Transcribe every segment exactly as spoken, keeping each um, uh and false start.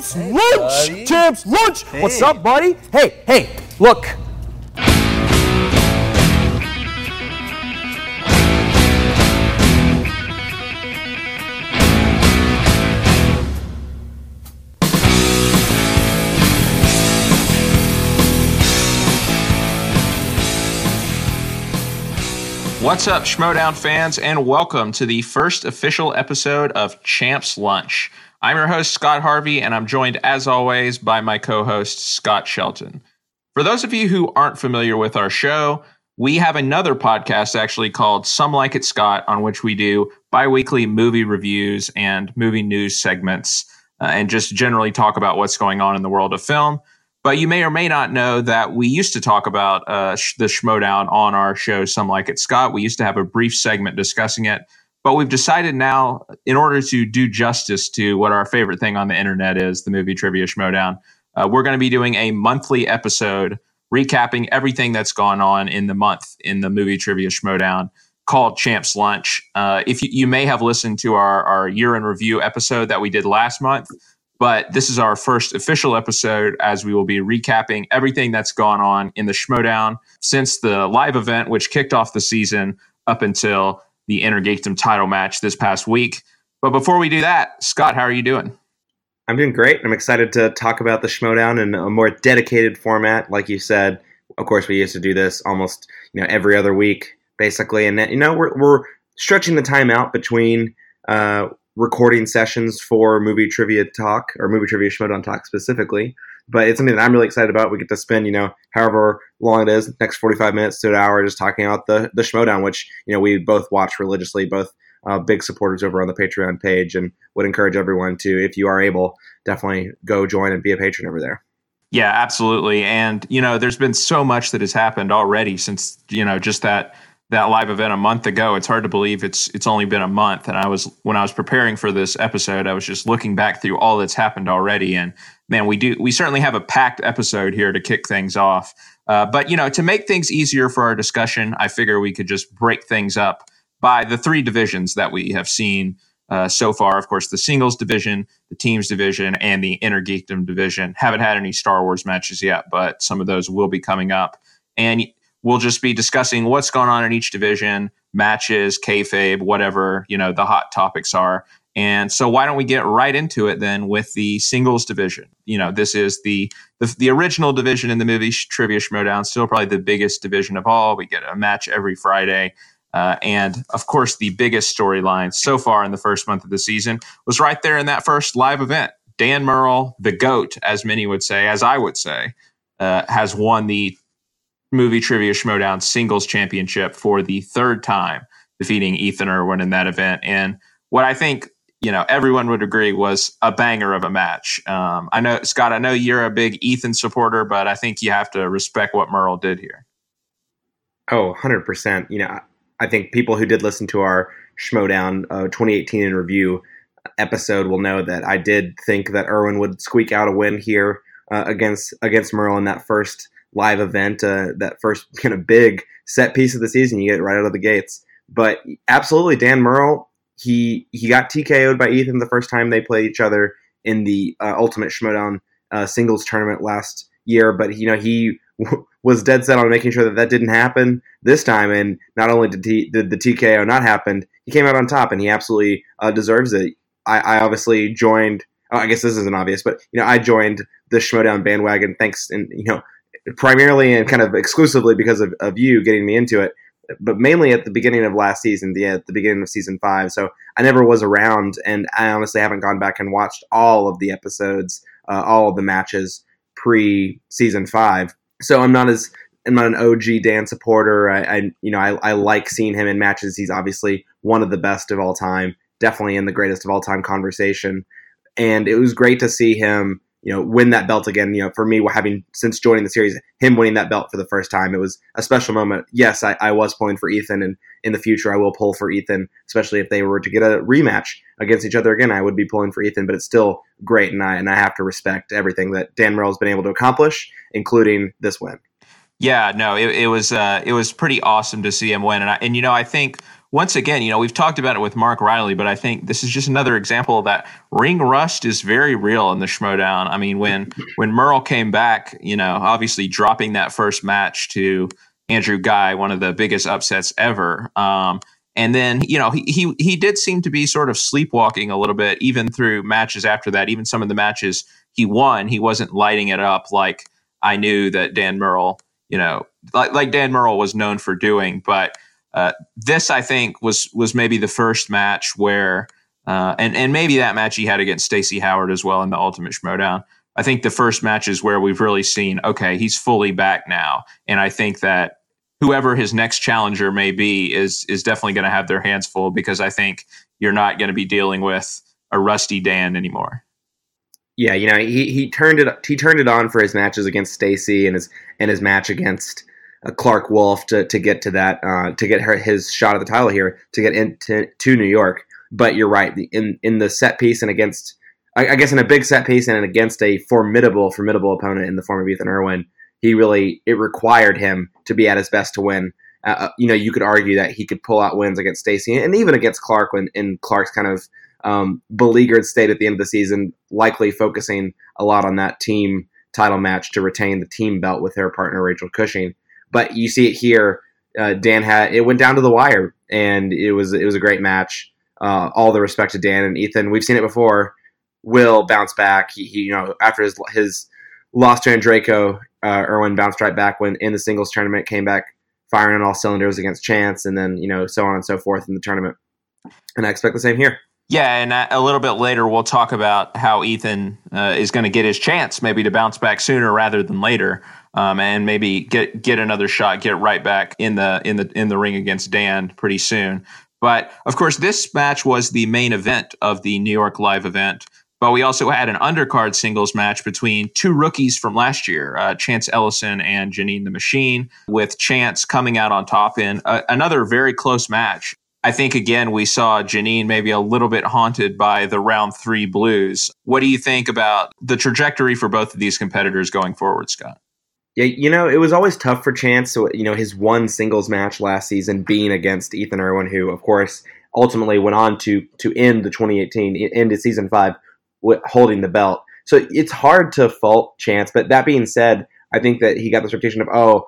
Champs hey, Lunch! Buddy. Champs Lunch! Hey. What's up, buddy? Hey, hey, look. What's up, Schmoedown fans, and welcome to the first official episode of Champs Lunch. I'm your host, Scott Harvey, and I'm joined, as always, by my co-host, Scott Shelton. For those of you who aren't familiar with our show, we have another podcast actually called Some Like It Scott, on which we do bi-weekly movie reviews and movie news segments, uh, and just generally talk about what's going on in the world of film. But you may or may not know that we used to talk about uh, the Schmoedown on our show, Some Like It Scott. We used to have a brief segment discussing it, but we've decided now, in order to do justice to what our favorite thing on the internet is, the movie trivia Schmoedown, uh, we're going to be doing a monthly episode recapping everything that's gone on in the month in the movie trivia Schmoedown called Champs Lunch. Uh, if you, you may have listened to our, our year in review episode that we did last month, but this is our first official episode, as we will be recapping everything that's gone on in the Schmoedown since the live event, which kicked off the season, up until the Intergeekdom title match this past week. But before we do that, Scott, how are you doing? I'm doing great. I'm excited to talk about the Schmoedown in a more dedicated format. Like you said, of course, we used to do this almost, you know, every other week, basically. And, you know, we're, we're stretching the time out between uh, – recording sessions for movie trivia talk, or movie trivia Schmoedown talk specifically, but it's something that I'm really excited about. We get to spend, you know, however long it is, next forty-five minutes to an hour, just talking about the the Schmoedown, which, you know, we both watch religiously, both uh, big supporters over on the Patreon page, and would encourage everyone to, if you are able, definitely go join and be a patron over there. Yeah, absolutely. And, you know, there's been so much that has happened already since, you know, just that that live event a month ago. It's hard to believe it's it's only been a month. And I was when I was preparing for this episode, I was just looking back through all that's happened already. And man, we do we certainly have a packed episode here to kick things off. Uh, but, you know, to make things easier for our discussion, I figure we could just break things up by the three divisions that we have seen uh, so far. Of course, the singles division, the teams division, and the Intergeekdom division. Haven't had any Star Wars matches yet, but some of those will be coming up. And we'll just be discussing what's going on in each division, matches, kayfabe, whatever, you know, the hot topics are. And so why don't we get right into it then with the singles division? You know, this is the the, the original division in the movie Trivia Schmoedown, still probably the biggest division of all. We get a match every Friday. Uh, and, of course, the biggest storyline so far in the first month of the season was right there in that first live event. Dan Murrell, the GOAT, as many would say, as I would say, uh, has won the Movie Trivia Schmoedown Singles Championship for the third time, defeating Ethan Erwin in that event. And what I think, you know, everyone would agree was a banger of a match. Um, I know, Scott, I know you're a big Ethan supporter, but I think you have to respect what Merle did here. Oh, one hundred percent. You know, I think people who did listen to our Schmoedown uh, twenty eighteen in review episode will know that I did think that Erwin would squeak out a win here uh, against against Merle in that first live event, uh, that first kind of big set piece of the season. You get it right out of the gates. But absolutely, Dan Murrell, he he got T K O'd by Ethan the first time they played each other in the uh, Ultimate Schmoedown uh, singles tournament last year. But, you know, he w- was dead set on making sure that that didn't happen this time. And not only did, he, did the T K O not happen, he came out on top, and he absolutely uh, deserves it. I, I obviously joined, oh, I guess this isn't obvious, but, you know, I joined the Schmoedown bandwagon thanks, and, you know, primarily and kind of exclusively because of, of you getting me into it, but mainly at the beginning of last season, the, at the beginning of season five. So I never was around, and I honestly haven't gone back and watched all of the episodes, uh, all of the matches pre season five. So I'm not as, I'm not an O G Dan supporter. I, I you know, I, I like seeing him in matches. He's obviously one of the best of all time, definitely in the greatest of all time conversation. And it was great to see him, you know, win that belt again. You know, for me, having since joining the series, him winning that belt for the first time, it was a special moment. Yes, I, I was pulling for Ethan, and in the future I will pull for Ethan, especially if they were to get a rematch against each other again. I would be pulling for Ethan, but it's still great, and I and I have to respect everything that Dan Murrell has been able to accomplish, including this win. Yeah, no, it, it was uh, it was pretty awesome to see him win, and I, and you know, I think once again, you know, we've talked about it with Mark Riley, but I think this is just another example that ring rust is very real in the Schmoedown. I mean, when when Murrell came back, you know, obviously dropping that first match to Andrew Guy, one of the biggest upsets ever. Um, and then, you know, he, he he did seem to be sort of sleepwalking a little bit, even through matches after that. Even some of the matches he won, he wasn't lighting it up like I knew that Dan Murrell, you know, like like Dan Murrell was known for doing, but. Uh, this, I think, was was maybe the first match where, uh, and, and maybe that match he had against Stacey Howard as well in the Ultimate Schmoedown. I think the first match is where we've really seen, okay, he's fully back now. And I think that whoever his next challenger may be is is definitely going to have their hands full, because I think you're not going to be dealing with a rusty Dan anymore. Yeah, you know, he he turned it he turned it on for his matches against Stacey and his and his match against Clark Wolf to, to get to that uh, to get her, his shot at the title here, to get into to New York. But you're right, in in the set piece and against, I, I guess in a big set piece and against a formidable formidable opponent in the form of Ethan Erwin, he really it required him to be at his best to win. Uh, you know, you could argue that he could pull out wins against Stacey and even against Clark when in Clark's kind of um, beleaguered state at the end of the season, likely focusing a lot on that team title match to retain the team belt with her partner Rachel Cushing. But you see it here. Uh, Dan had it went down to the wire, and it was it was a great match. Uh, all the respect to Dan and Ethan. We've seen it before. Will bounce back. He, he you know after his his loss to Andrejko, uh, Erwin bounced right back when in the singles tournament, came back firing on all cylinders against Chance, and then you know so on and so forth in the tournament. And I expect the same here. Yeah, and a little bit later we'll talk about how Ethan uh, is going to get his chance maybe to bounce back sooner rather than later. Um, and maybe get get another shot, get right back in the in the in the ring against Dan pretty soon. But of course, this match was the main event of the New York Live event. But we also had an undercard singles match between two rookies from last year, uh, Chance Ellison and Janine the Machine, with Chance coming out on top in a, another very close match. I think, again, we saw Janine maybe a little bit haunted by the round three blues. What do you think about the trajectory for both of these competitors going forward, Scott? Yeah, you know, it was always tough for Chance, you know, his one singles match last season being against Ethan Erwin, who, of course, ultimately went on to to end the twenty eighteen, end his season five, holding the belt. So it's hard to fault Chance. But that being said, I think that he got this reputation of, oh,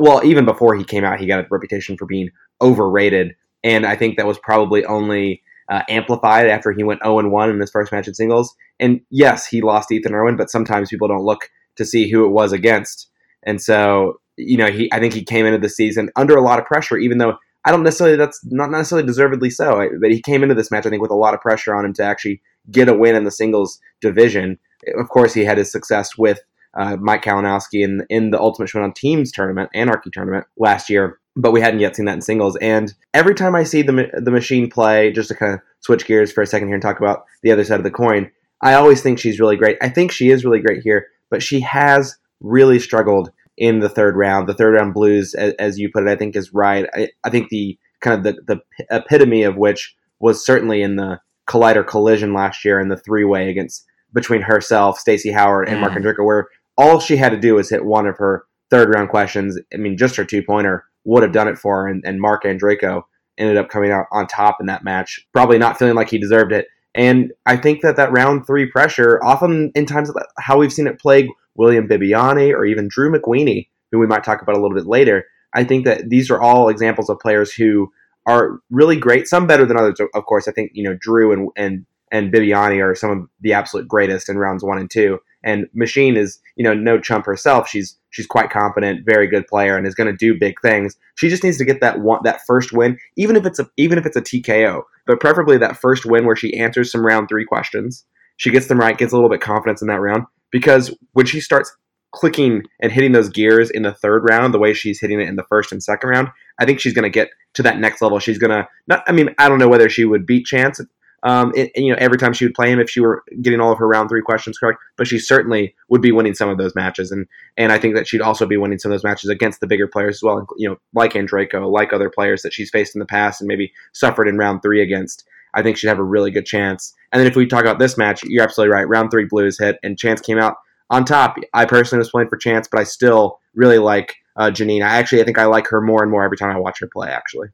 well, even before he came out, he got a reputation for being overrated. And I think that was probably only uh, amplified after he went oh and one in his first match in singles. And yes, he lost Ethan Erwin, but sometimes people don't look to see who it was against. And so, you know, he I think he came into the season under a lot of pressure, even though I don't necessarily, that's not necessarily deservedly so. But he came into this match, I think, with a lot of pressure on him to actually get a win in the singles division. Of course, he had his success with uh, Mike Kalinowski in, in the Ultimate Schmoedown Teams tournament, Anarchy tournament, last year. But we hadn't yet seen that in singles. And every time I see the the Machine play, just to kind of switch gears for a second here and talk about the other side of the coin, I always think she's really great. I think she is really great here, but she has really struggled in the third round. The third round blues, as, as you put it, I think is right. I, I think the kind of the, the epitome of which was certainly in the Collider Collision last year in the three way against between herself, Stacey Howard, and mm. Mark Andrejko, where all she had to do was hit one of her third round questions. I mean, just her two pointer would have done it for her, and, and Mark Andrejko ended up coming out on top in that match, probably not feeling like he deserved it. And I think that that round three pressure, often in times how we've seen it plague William Bibbiani, or even Drew McWeeny, who we might talk about a little bit later. I think that these are all examples of players who are really great, some better than others, of course. I think, you know, Drew and and, and Bibbiani are some of the absolute greatest in rounds one and two. And Machine is, you know, no chump herself. She's she's quite competent, very good player, and is going to do big things. She just needs to get that one, that first win, even if it's a, even if it's a T K O, but preferably that first win where she answers some round three questions. She gets them right, gets a little bit confidence in that round. Because when she starts clicking and hitting those gears in the third round, the way she's hitting it in the first and second round, I think she's going to get to that next level. She's going to not. I mean, I don't know whether she would beat Chance. Um, it, you know, every time she would play him, if she were getting all of her round three questions correct, but she certainly would be winning some of those matches, and and I think that she'd also be winning some of those matches against the bigger players as well. You know, like Andrejko, like other players that she's faced in the past and maybe suffered in round three against. I think she'd have a really good chance. And then if we talk about this match, you're absolutely right. Round three blues hit, and Chance came out on top. I personally was playing for Chance, but I still really like uh, Janine. I actually I think I like her more and more every time I watch her play, actually.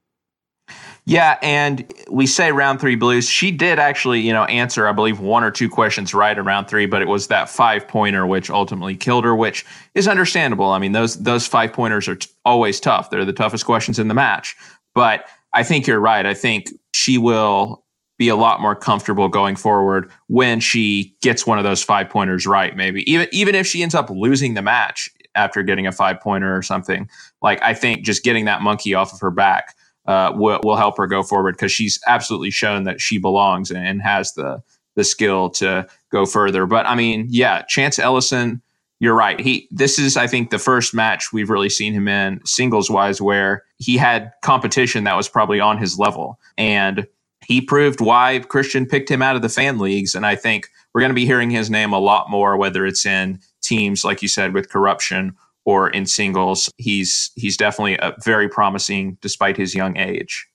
Yeah, and we say round three blues. She did actually, you know, answer, I believe, one or two questions right in round three, but it was that five-pointer which ultimately killed her, which is understandable. I mean, those those five-pointers are t- always tough. They're the toughest questions in the match. But I think you're right. I think she will be a lot more comfortable going forward when she gets one of those five-pointers right, maybe. Even, even if she ends up losing the match after getting a five-pointer or something, like I think just getting that monkey off of her back Uh, will will help her go forward, because she's absolutely shown that she belongs and, and has the the skill to go further. But I mean, yeah, Chance Ellison, you're right. He this is I think the first match we've really seen him in singles wise where he had competition that was probably on his level, and he proved why Christian picked him out of the fan leagues. And I think we're going to be hearing his name a lot more, whether it's in teams like you said with Corruption or in singles. He's he's definitely a very promising despite his young age.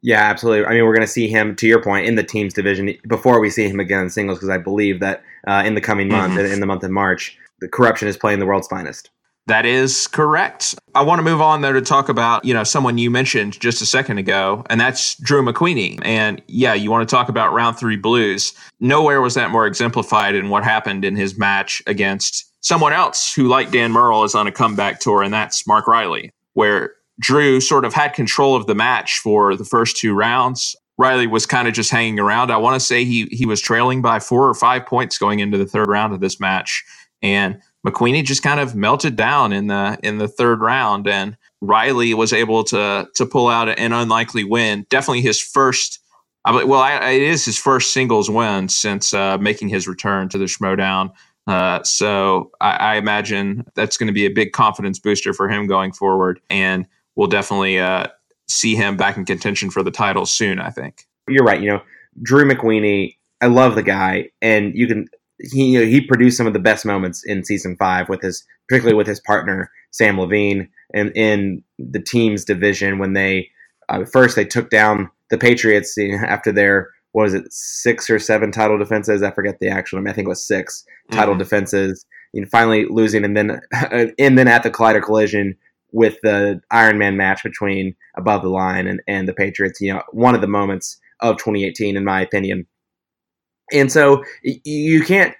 Yeah, absolutely. I mean, we're going to see him, to your point, in the teams division before we see him again in singles, because I believe that uh, in the coming month, in the month of March, the Corruption is playing the world's finest. That is correct. I want to move on, though, to talk about, you know, someone you mentioned just a second ago, and that's Drew McWeeny. And yeah, you want to talk about round three blues. Nowhere was that more exemplified in what happened in his match against someone else who, like Dan Murrell, is on a comeback tour, and that's Mark Riley, where Drew sort of had control of the match for the first two rounds. Riley was kind of just hanging around. I want to say he he was trailing by four or five points going into the third round of this match, and McWeeny just kind of melted down in the in the third round, and Riley was able to to pull out an unlikely win. Definitely his first, well, I, it is his first singles win since uh, making his return to the Schmoedown. Uh, so I, I imagine that's going to be a big confidence booster for him going forward, and we'll definitely uh, see him back in contention for the title soon, I think. You're right. You know, Drew McWeeny, I love the guy, and you can he you know, he produced some of the best moments in season five with his, particularly with his partner Sam Levine, and in the teams division when they uh, first they took down the Patriots, you know, after their, what was it, six or seven title defenses? I forget the actual name. I think it was six title mm-hmm. defenses. You know, finally losing, and then and then at the Collider Collision with the Iron Man match between Above the Line and, and the Patriots. You know, one of the moments of twenty eighteen, in my opinion. And so you can't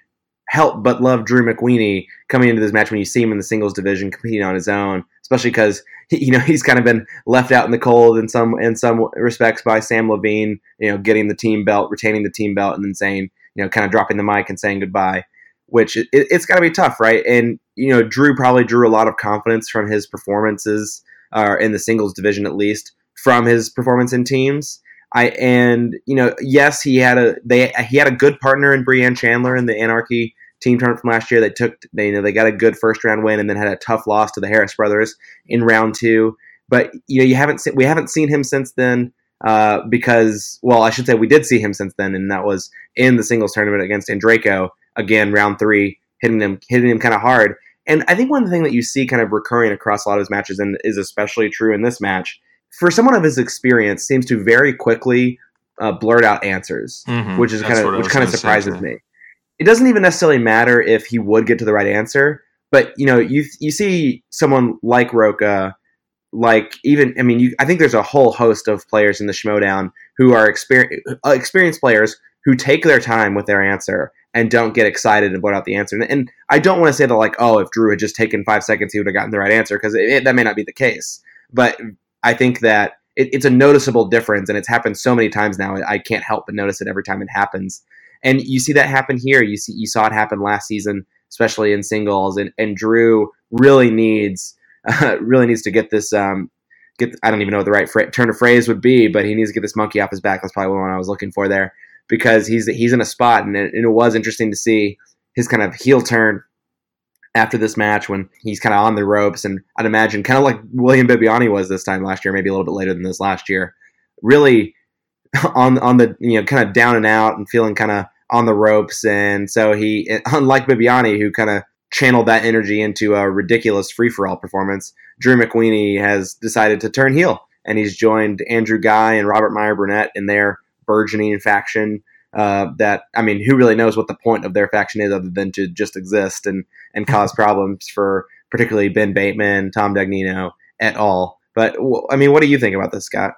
help but love Drew McWeeny coming into this match when you see him in the singles division competing on his own, especially because, you know, he's kind of been left out in the cold in some in some respects by Sam Levine, you know, getting the team belt, retaining the team belt, and then saying, you know, kind of dropping the mic and saying goodbye, which it, it's got to be tough, right? And, you know, Drew probably drew a lot of confidence from his performances uh, in the singles division, at least, from his performance in teams. I and, you know, yes, he had a they he had a good partner in Breanne Chandler in the Anarchy team tournament from last year. They took they you know they got a good first round win and then had a tough loss to the Harris Brothers in round two. But you know you haven't se- we haven't seen him since then uh, because well I should say we did see him since then, and that was in the singles tournament against Andrejko, again round three, hitting him hitting him kind of hard. And I think one thing that you see kind of recurring across a lot of his matches, and is especially true in this match, for someone of his experience, seems to very quickly uh, blurt out answers, mm-hmm. which is kind of which kind of surprises me. It doesn't even necessarily matter if he would get to the right answer, but you know, you you see someone like Rocha, like even I mean, you, I think there's a whole host of players in the Schmoedown who are exper- experienced players who take their time with their answer and don't get excited and blurt out the answer. And, and I don't want to say that like, oh, if Drew had just taken five seconds, he would have gotten the right answer, because that may not be the case, but I think that it, it's a noticeable difference, and it's happened so many times now. I can't help but notice it every time it happens. And you see that happen here. You see, you saw it happen last season, especially in singles. And, and Drew really needs, uh, really needs to get this. Um, get I don't even know what the right fra- turn of phrase would be, but he needs to get this monkey off his back. That's probably the one I was looking for there, because he's he's in a spot, and it, and it was interesting to see his kind of heel turn after this match when he's kind of on the ropes, and I'd imagine kind of like William Bibbiani was this time last year, maybe a little bit later than this last year, really on on the, you know, kind of down and out and feeling kind of on the ropes. And so he, unlike Bibbiani, who kind of channeled that energy into a ridiculous free-for-all performance, Drew McWeeny has decided to turn heel, and he's joined Andrew Guy and Robert Meyer Burnett in their burgeoning faction. Uh, that, I mean, who really knows what the point of their faction is other than to just exist and, and cause problems for particularly Ben Bateman, Tom Dagnino, et al. But, I mean, what do you think about this, Scott?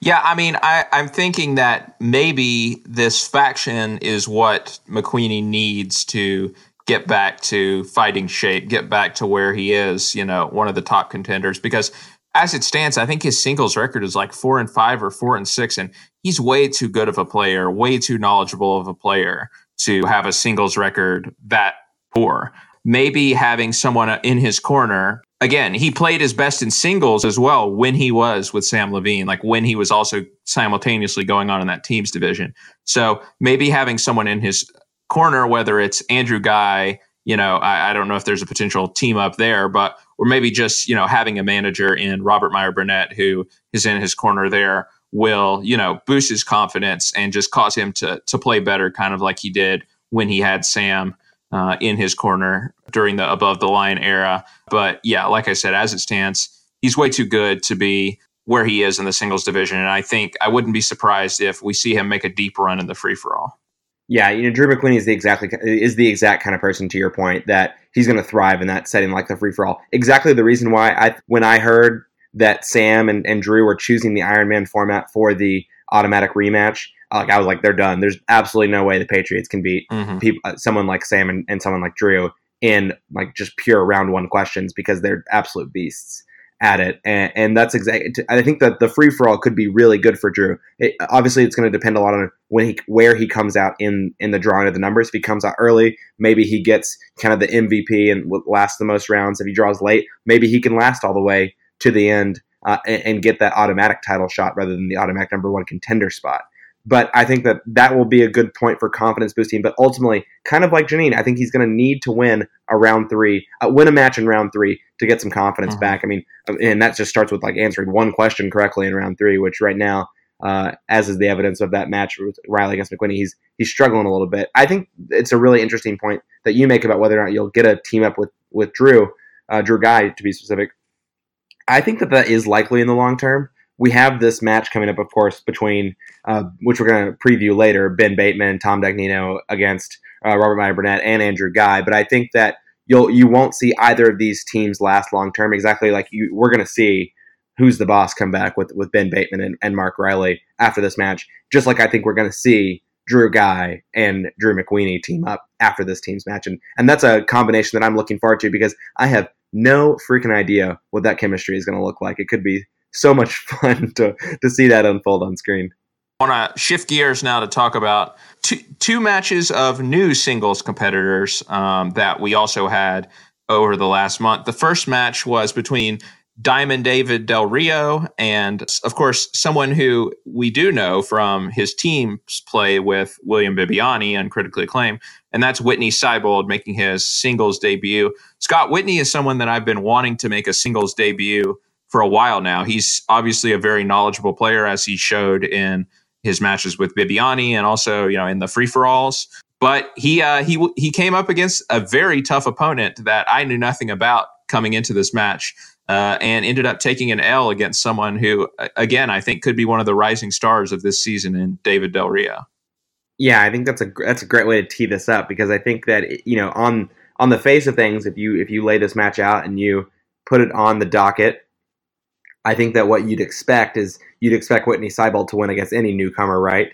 Yeah, I mean, I, I'm thinking that maybe this faction is what McQueeny needs to get back to fighting shape, get back to where he is, you know, one of the top contenders. Because as it stands, I think his singles record is like four and five or four and six, and he's way too good of a player, way too knowledgeable of a player to have a singles record that poor. Maybe having someone in his corner. Again, he played his best in singles as well when he was with Sam Levine, like when he was also simultaneously going on in that teams division. So maybe having someone in his corner, whether it's Andrew Guy, you know, I, I don't know if there's a potential team up there, but or maybe just, you know, having a manager in Robert Meyer Burnett who is in his corner there will, you know, boost his confidence and just cause him to to play better, kind of like he did when he had Sam uh, in his corner during the above the line era. But yeah, like I said, as it stands, he's way too good to be where he is in the singles division. And I think I wouldn't be surprised if we see him make a deep run in the free for all. Yeah, you know, Drew McWeeny is the exactly is the exact kind of person, to your point, that he's going to thrive in that setting like the free-for-all. Exactly the reason why I, when I heard that Sam and, and Drew were choosing the Iron Man format for the automatic rematch, like I was like, they're done. There's absolutely no way the Patriots can beat mm-hmm. people, someone like Sam and, and someone like Drew in like just pure round one questions because they're absolute beasts at it. And, and that's exactly, I think that the free for all could be really good for Drew. It, obviously it's going to depend a lot on when he, where he comes out in, in the drawing of the numbers. If he comes out early, maybe he gets kind of the M V P and lasts the most rounds. If he draws late, maybe he can last all the way to the end uh, and, and get that automatic title shot rather than the automatic number one contender spot. But I think that that will be a good point for confidence boosting. But ultimately, kind of like Janine, I think he's going to need to win a round three, uh, win a match in round three to get some confidence mm-hmm. back. I mean, and that just starts with like answering one question correctly in round three, which right now, uh, as is the evidence of that match with Riley against McQueeny, he's he's struggling a little bit. I think it's a really interesting point that you make about whether or not you'll get a team up with with Drew, uh, Drew Guy to be specific. I think that that is likely in the long term. We have this match coming up, of course, between, uh, which we're going to preview later, Ben Bateman, Tom Dagnino against uh, Robert Meyer Burnett and Andrew Guy. But I think that you'll, you won't see either of these teams last long-term, exactly like you, we're going to see Who's the Boss come back with, with Ben Bateman and, and Mark Riley after this match, just like I think we're going to see Drew Guy and Drew McWeeny team up after this team's match. And, and that's a combination that I'm looking forward to because I have no freaking idea what that chemistry is going to look like. It could be so much fun to, to see that unfold on screen. I want to shift gears now to talk about two, two matches of new singles competitors um, that we also had over the last month. The first match was between Diamond David Del Rio and, of course, someone who we do know from his team's play with William Bibbiani and Critically Acclaimed, and that's Whitney Seibold making his singles debut. Scott, Whitney is someone that I've been wanting to make a singles debut for a while now. He's obviously a very knowledgeable player, as he showed in his matches with Bibbiani and also, you know, in the free-for-alls. But he uh, he he came up against a very tough opponent that I knew nothing about coming into this match, uh, and ended up taking an L against someone who, again, I think could be one of the rising stars of this season in David Del Rio. Yeah, I think that's a that's a great way to tee this up because I think that, you know, on on the face of things, if you if you lay this match out and you put it on the docket, I think that what you'd expect is you'd expect Whitney Seibold to win against any newcomer, right?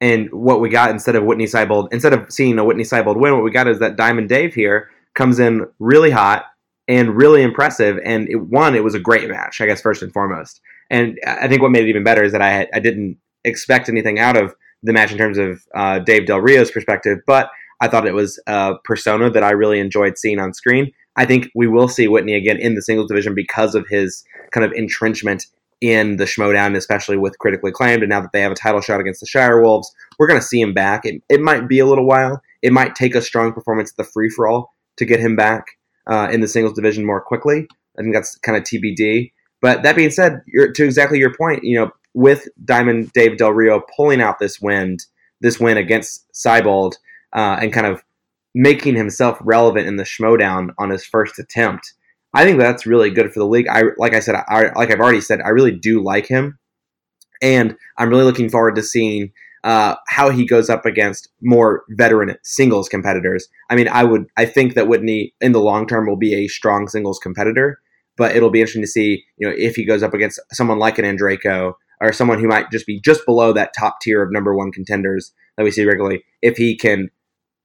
And what we got instead of Whitney Seibold, instead of seeing a Whitney Seibold win, what we got is that Diamond Dave here comes in really hot and really impressive. And it, one, it was a great match, I guess, first and foremost. And I think what made it even better is that I had, I didn't expect anything out of the match in terms of uh, Dave Del Rio's perspective, but I thought it was a persona that I really enjoyed seeing on screen. I think we will see Whitney again in the singles division because of his kind of entrenchment in the Schmoedown, especially with Critically Acclaimed. And now that they have a title shot against the Shirewolves, we're going to see him back. It, it might be a little while. It might take a strong performance at the free-for-all to get him back uh, in the singles division more quickly. I think that's kind of T B D. But that being said, you're, to exactly your point, you know, with Diamond Dave Del Rio pulling out this win, this win against Seibold uh, and kind of making himself relevant in the Schmoedown on his first attempt, I think that's really good for the league. I like I said, I like I've already said, I really do like him, and I'm really looking forward to seeing uh, how he goes up against more veteran singles competitors. I mean, I would, I think that Whitney in the long term will be a strong singles competitor, but it'll be interesting to see, you know, if he goes up against someone like an Andrejko or someone who might just be just below that top tier of number one contenders that we see regularly, if he can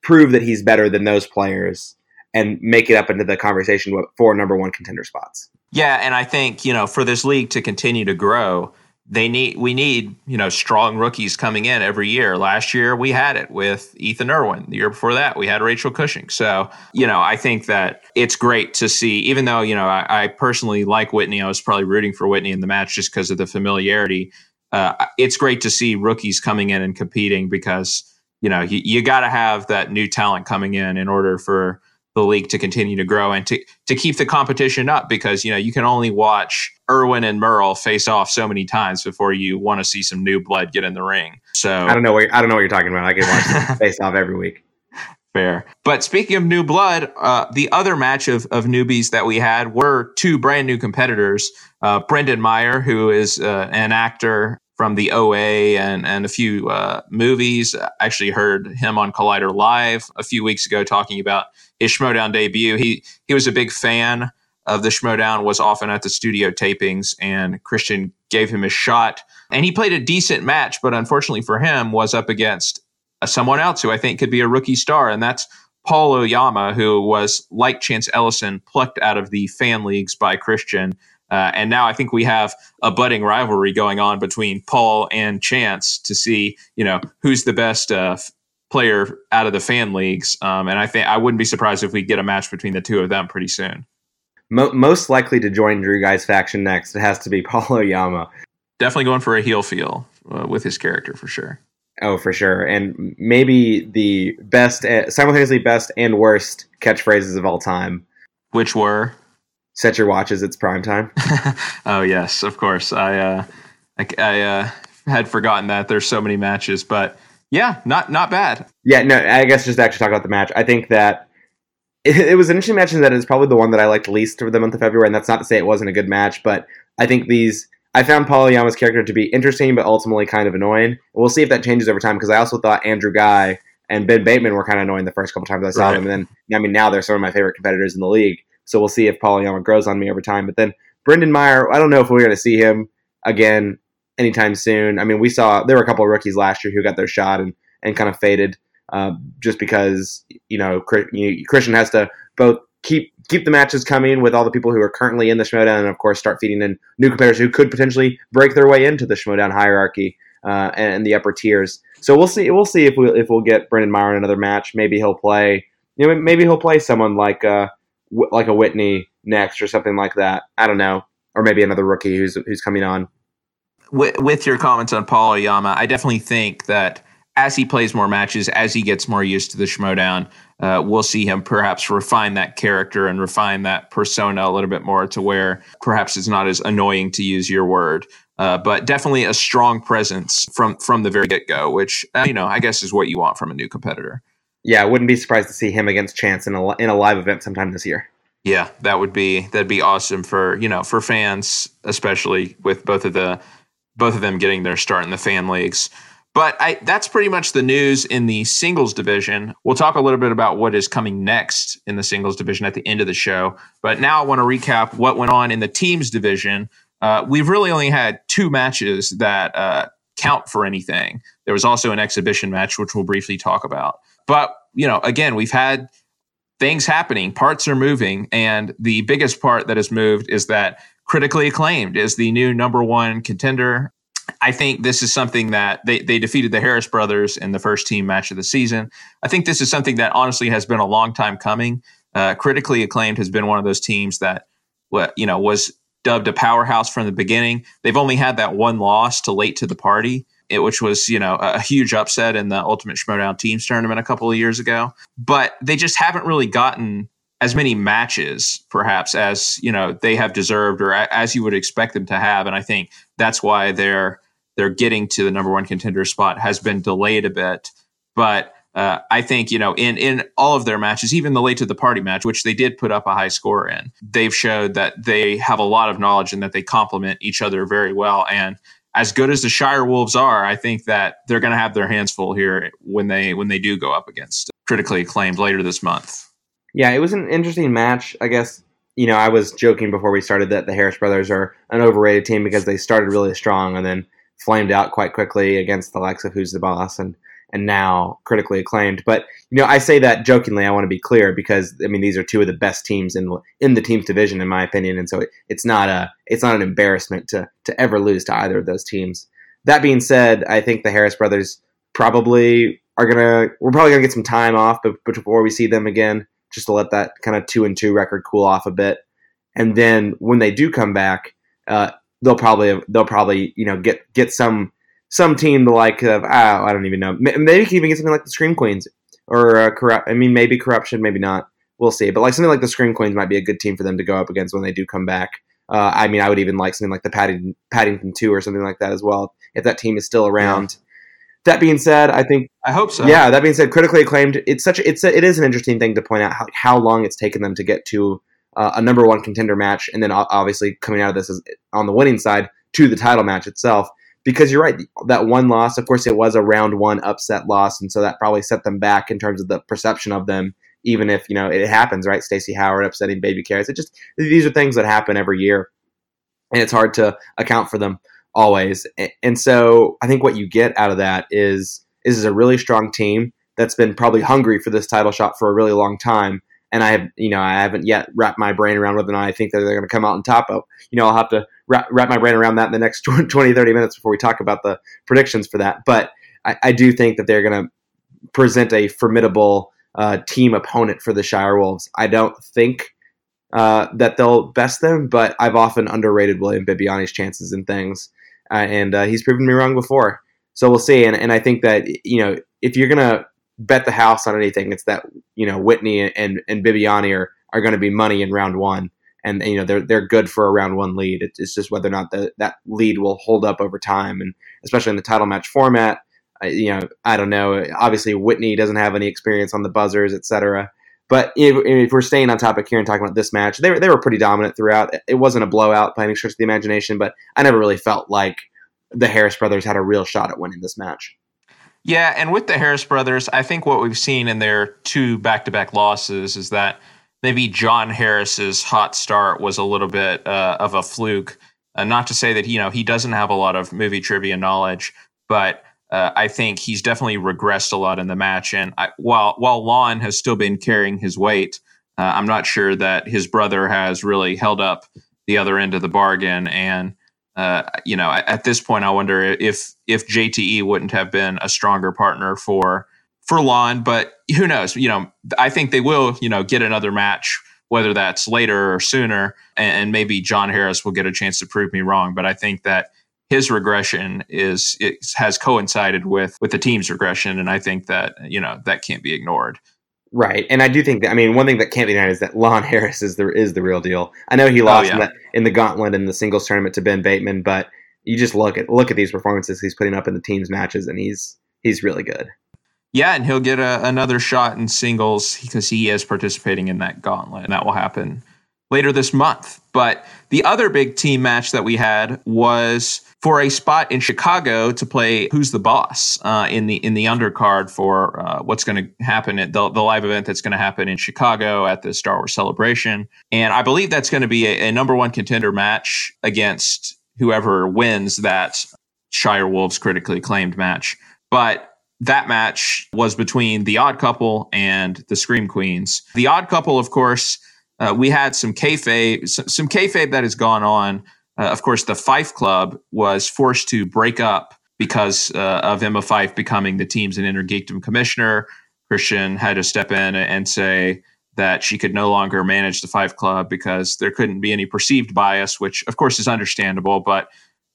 prove that he's better than those players and make it up into the conversation for number one contender spots. Yeah, and I think, you know, for this league to continue to grow, they need we need, you know, strong rookies coming in every year. Last year we had it with Ethan Erwin. The year before that we had Rachel Cushing. So, you know, I think that it's great to see, even though, you know, I, I personally like Whitney. I was probably rooting for Whitney in the match just because of the familiarity. Uh, it's great to see rookies coming in and competing because, you know, you, you got to have that new talent coming in in order for the league to continue to grow and to, to keep the competition up, because, you know, you can only watch Erwin and Murrell face off so many times before you want to see some new blood get in the ring. So I don't know what I don't know what you're talking about. I can watch them face off every week. Fair. But speaking of new blood, uh, the other match of, of newbies that we had were two brand new competitors. Uh, Brendan Meyer, who is uh, an actor from the O A and, and a few uh, movies. I actually heard him on Collider Live a few weeks ago talking about his Schmoedown debut. He he was a big fan of the Schmoedown, was often at the studio tapings, and Christian gave him a shot. And he played a decent match, but unfortunately for him, was up against someone else who I think could be a rookie star, and that's Paul Oyama, who was, like Chance Ellison, plucked out of the fan leagues by Christian. Uh, and now I think we have a budding rivalry going on between Paul and Chance to see, you know, who's the best uh, player out of the fan leagues. Um, and I think I wouldn't be surprised if we get a match between the two of them pretty soon. Mo- most likely to join Drew Guy's faction next, it has to be Paul Oyama. Definitely going for a heel feel uh, with his character for sure. Oh, for sure. And maybe the best, uh, simultaneously best and worst catchphrases of all time. Which were? Set your watches, it's prime time. Oh, yes, of course. I uh, I, I uh, had forgotten that. There's so many matches, but yeah, not not bad. Yeah, no, I guess just to actually talk about the match, I think that it, it was an interesting match in that it's probably the one that I liked least for the month of February, and that's not to say it wasn't a good match, but I think these... I found Paul Oyama's character to be interesting, but ultimately kind of annoying. We'll see if that changes over time, because I also thought Andrew Guy and Ben Bateman were kind of annoying the first couple times I saw right. them, and then, I mean, now they're some of my favorite competitors in the league, so we'll see if Paul Oyama grows on me over time. But then Brendan Meyer, I don't know if we're going to see him again anytime soon. I mean, we saw there were a couple of rookies last year who got their shot and, and kind of faded uh, just because, you know, Christian has to both keep keep the matches coming with all the people who are currently in the Schmoedown, and of course start feeding in new competitors who could potentially break their way into the Schmoedown hierarchy uh, and the upper tiers. So we'll see. We'll see if we if we'll get Brendan Meyer in another match. Maybe he'll play. You know, maybe he'll play someone like uh, w- like a Whitney next or something like that. I don't know, or maybe another rookie who's who's coming on. With, with your comments on Paul Oyama, I definitely think that as he plays more matches, as he gets more used to the Schmoedown, uh, we'll see him perhaps refine that character and refine that persona a little bit more to where perhaps it's not as annoying, to use your word, uh, but definitely a strong presence from, from the very get-go, which, uh, you know, I guess is what you want from a new competitor. Yeah, I wouldn't be surprised to see him against Chance in a, in a live event sometime this year. Yeah, that would be that'd be awesome for, you know, for fans, especially with both of the both of them getting their start in the fan leagues. But I, that's pretty much the news in the singles division. We'll talk a little bit about what is coming next in the singles division at the end of the show. But now I want to recap what went on in the teams division. Uh, we've really only had two matches that uh, count for anything. There was also an exhibition match, which we'll briefly talk about. But, you know, again, we've had things happening. Parts are moving. And the biggest part that has moved is that Critically Acclaimed is the new number one contender. I think this is something that they, they defeated the Harris Brothers in the first team match of the season. I think this is something that honestly has been a long time coming. Uh, Critically Acclaimed has been one of those teams that, you know, was dubbed a powerhouse from the beginning. They've only had that one loss to Late to the Party, it, which was, you know, a huge upset in the Ultimate Schmoedown Teams tournament a couple of years ago. But they just haven't really gotten as many matches, perhaps, as, you know, they have deserved or a- as you would expect them to have. And I think that's why they're, they're getting to the number one contender spot has been delayed a bit. But uh, I think, you know, in, in all of their matches, even the Late to the Party match, which they did put up a high score in, they've showed that they have a lot of knowledge and that they complement each other very well. And as good as the Shirewolves are, I think that they're going to have their hands full here when they, when they do go up against Critically Acclaimed later this month. Yeah, it was an interesting match. I guess, you know, I was joking before we started that the Harris Brothers are an overrated team because they started really strong and then flamed out quite quickly against the likes of Who's the Boss and and now critically acclaimed. But, you know, I say that jokingly. I want to be clear because, I mean, these are two of the best teams in in the team's division, in my opinion. And so it, it's not a it's not an embarrassment to to ever lose to either of those teams. That being said, I think the Harris brothers probably are going to – we're probably going to get some time off before we see them again, just to let that kind of two and two record cool off a bit. And then when they do come back, uh, they'll probably they'll probably you know get get some some team the like of oh, I don't even know, maybe can even get something like the Scream Queens or uh, corrupt. I mean, maybe Corruption, maybe not. We'll see. But like something like the Scream Queens might be a good team for them to go up against when they do come back. Uh, I mean, I would even like something like the Paddington, Paddington two or something like that as well, if that team is still around. Yeah. That being said, I think I hope so. Yeah. That being said, critically acclaimed. It's such a, it's a, it is an interesting thing to point out how, how long it's taken them to get to uh, a number one contender match, and then obviously coming out of this is on the winning side to the title match itself. Because you're right, that one loss, of course, it was a round one upset loss, and so that probably set them back in terms of the perception of them. Even if you know it happens, right? Stacey Howard upsetting baby carrots. It just these are things that happen every year, and it's hard to account for them always. And so I think what you get out of that is, is a really strong team that's been probably hungry for this title shot for a really long time. And I have, you know, I haven't yet wrapped my brain around whether or not I think that they're going to come out on top of, you know, I'll have to wrap, wrap my brain around that in the next twenty, thirty minutes before we talk about the predictions for that. But I, I do think that they're going to present a formidable uh, team opponent for the Shirewolves. I don't think uh, that they'll best them, but I've often underrated William Bibbiani's chances in things. Uh, and uh, he's proven me wrong before. So we'll see. And, and I think that, you know, if you're going to bet the house on anything, it's that, you know, Whitney and, and, and Bibbiani are, are going to be money in round one. And, and, you know, they're they're good for a round one lead. It's, it's just whether or not the, that lead will hold up over time. And especially in the title match format, uh, you know, I don't know. Obviously, Whitney doesn't have any experience on the buzzers, et cetera. But if, if we're staying on topic here and talking about this match, they were, they were pretty dominant throughout. It wasn't a blowout by any stretch of the imagination, but I never really felt like the Harris brothers had a real shot at winning this match. Yeah, and with the Harris brothers, I think what we've seen in their two back-to-back losses is that maybe John Harris's hot start was a little bit uh, of a fluke. Uh, not to say that you know he doesn't have a lot of movie trivia knowledge, but Uh, I think he's definitely regressed a lot in the match. And I, while while Lon has still been carrying his weight, uh, I'm not sure that his brother has really held up the other end of the bargain. And, uh, you know, at this point, I wonder if if J T E wouldn't have been a stronger partner for for Lon. But who knows? You know, I think they will, you know, get another match, whether that's later or sooner. And, and maybe John Harris will get a chance to prove me wrong. But I think that his regression is it has coincided with with the team's regression, and I think that you know that can't be ignored. Right, and I do think that I mean one thing that can't be denied is that Lon Harris is the is the real deal. I know he lost oh, yeah. in, that, in the gauntlet in the singles tournament to Ben Bateman, but you just look at look at these performances he's putting up in the team's matches, and he's he's really good. Yeah, and he'll get a, another shot in singles because he is participating in that gauntlet, and that will happen later this month. But the other big team match that we had was for a spot in Chicago to play Who's the Boss uh, in the in the undercard for uh, what's going to happen at the, the live event that's going to happen in Chicago at the Star Wars Celebration. And I believe that's going to be a, a number one contender match against whoever wins that Shirewolves critically acclaimed match. But that match was between the Odd Couple and the Scream Queens. The Odd Couple, of course, uh, we had some kayfabe, some, some kayfabe that has gone on. Uh, of course, the Fyfe Club was forced to break up because uh, of Emma Fyfe becoming the team's and intergeekdom commissioner. Christian had to step in and say that she could no longer manage the Fyfe Club because there couldn't be any perceived bias, which, of course, is understandable, but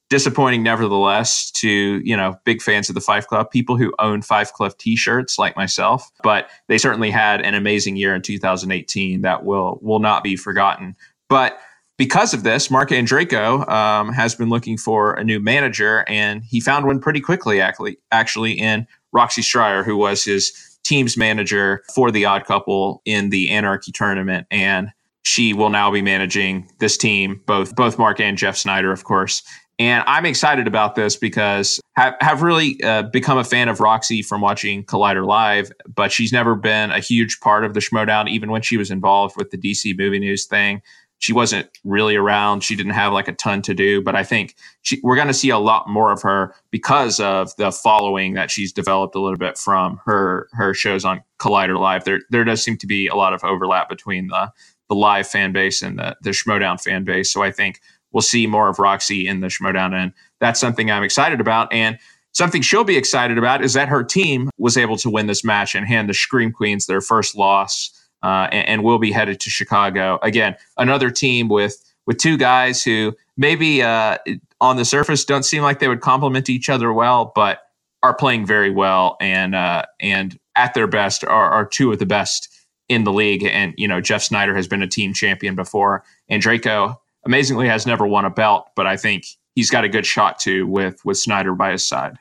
disappointing nevertheless to, you know, big fans of the Fyfe Club, people who own Fyfe Club T-shirts like myself. But they certainly had an amazing year in two thousand eighteen that will will not be forgotten. But because of this, Mark Andrejko um, has been looking for a new manager, and he found one pretty quickly, actually, actually in Roxy Schreier, who was his team's manager for the Odd Couple in the Anarchy tournament. And she will now be managing this team, both both Mark and Jeff Snyder, of course. And I'm excited about this because I have really uh, become a fan of Roxy from watching Collider Live, but she's never been a huge part of the Schmodown, even when she was involved with the D C Movie News thing. she wasn't really around. She didn't have like a ton to do, but I think she, we're going to see a lot more of her because of the following that she's developed a little bit from her, her shows on Collider Live. There, there does seem to be a lot of overlap between the, the live fan base and the, the Schmoedown fan base. So I think we'll see more of Roxy in the Schmoedown, and that's something I'm excited about. And something she'll be excited about is that her team was able to win this match and hand the Scream Queens their first loss, uh, and, and will be headed to Chicago. Again, another team with with two guys who maybe uh, on the surface don't seem like they would complement each other well, but are playing very well and uh, and at their best are, are two of the best in the league. And, you know, Jeff Snyder has been a team champion before. Andrejko, amazingly, has never won a belt, but I think he's got a good shot too with, with Snyder by his side.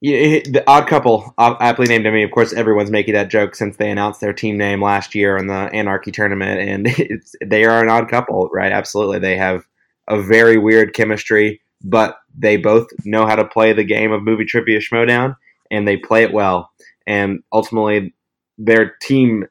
Yeah, the Odd Couple, aptly named. I mean, of course, everyone's making that joke since they announced their team name last year in the Anarchy tournament, and it's, they are an odd couple, right? Absolutely. They have a very weird chemistry, but they both know how to play the game of movie trivia Schmoedown, and they play it well. And ultimately, their team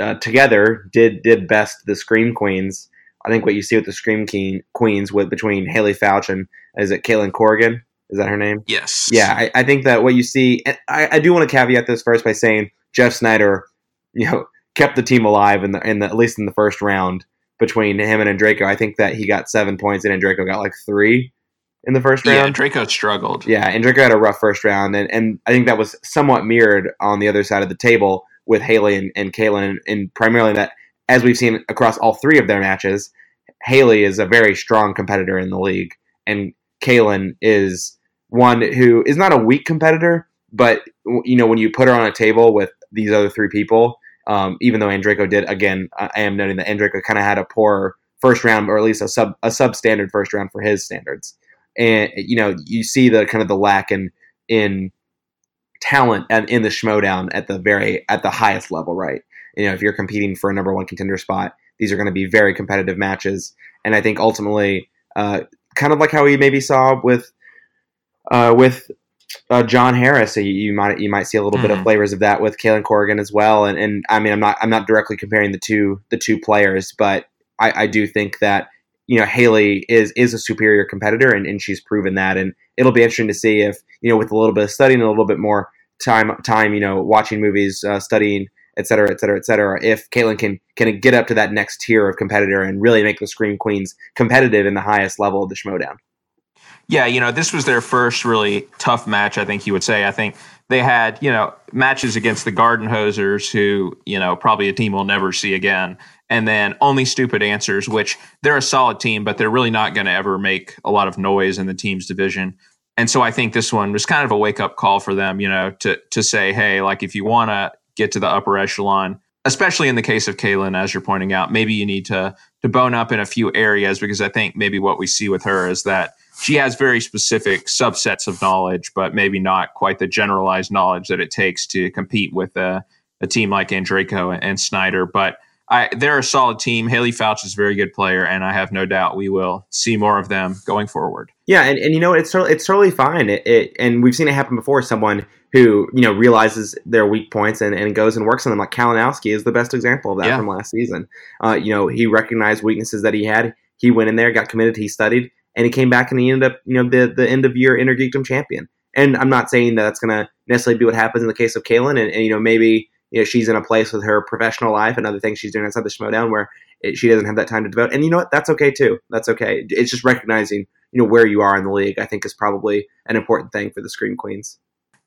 uh, together did did best the Scream Queens. I think what you see with the Scream King, Queens with between Haley Fouch and, is it Caitlin Corrigan? Is that her name? Yes. Yeah, I, I think that what you see, and I, I do want to caveat this first by saying Jeff Snyder, you know, kept the team alive in the, in the at least in the first round between him and Andrejko. I think that he got seven points and Andrejko got like three in the first round. Yeah, Andrejko struggled. Yeah, Andrejko had a rough first round, and, and I think that was somewhat mirrored on the other side of the table with Haley and, and Caitlin, and, and primarily that, as we've seen across all three of their matches, Haley is a very strong competitor in the league, and Caitlin is one who is not a weak competitor, but, you know, when you put her on a table with these other three people, um, even though Andrejko did, again, I am noting that Andrejko kind of had a poor first round, or at least a sub a substandard first round for his standards. And, you know, you see the kind of the lack in in talent and in the Schmoedown at the very at the highest level, right? You know, if you're competing for a number one contender spot, these are going to be very competitive matches. And I think ultimately, uh, kind of like how we maybe saw with Uh, with uh, John Harris, so you, you might you might see a little mm. bit of flavors of that with Caitlin Corrigan as well. And, and I mean, I'm not I'm not directly comparing the two the two players, but I, I do think that, you know, Haley is is a superior competitor, and, and she's proven that. And it'll be interesting to see if, you know, with a little bit of studying, a little bit more time time, you know, watching movies, uh, studying, et cetera, et cetera, et cetera, if Caitlin can can get up to that next tier of competitor and really make the Scream Queens competitive in the highest level of the Schmoedown. Yeah, you know, this was their first really tough match, I think you would say. I think they had, you know, matches against the Garden Hosers, who, you know, probably a team we'll never see again. And then Only Stupid Answers, which they're a solid team, but they're really not going to ever make a lot of noise in the team's division. And so I think this one was kind of a wake-up call for them, you know, to to say, hey, like, if you want to get to the upper echelon, especially in the case of Caitlin, as you're pointing out, maybe you need to to bone up in a few areas, because I think maybe what we see with her is that she has very specific subsets of knowledge, but maybe not quite the generalized knowledge that it takes to compete with a, a team like Andrejko and, and Snyder. But I, they're a solid team. Haley Fouch is a very good player, and I have no doubt we will see more of them going forward. Yeah, and, and you know, it's it's totally fine. It, it, and we've seen it happen before. Someone who, you know, realizes their weak points and, and goes and works on them, like Kalinowski is the best example of that yeah. from last season. Uh, you know, he recognized weaknesses that he had. He went in there, got committed, he studied. And he came back and he ended up, you know, the, the end of year Intergeekdom champion. And I'm not saying that that's going to necessarily be what happens in the case of Caitlin. And, and, you know, maybe, you know, she's in a place with her professional life and other things she's doing outside the Schmoedown where it, she doesn't have that time to devote. And you know what? That's okay, too. That's okay. It's just recognizing, you know, where you are in the league, I think, is probably an important thing for the Scream Queens.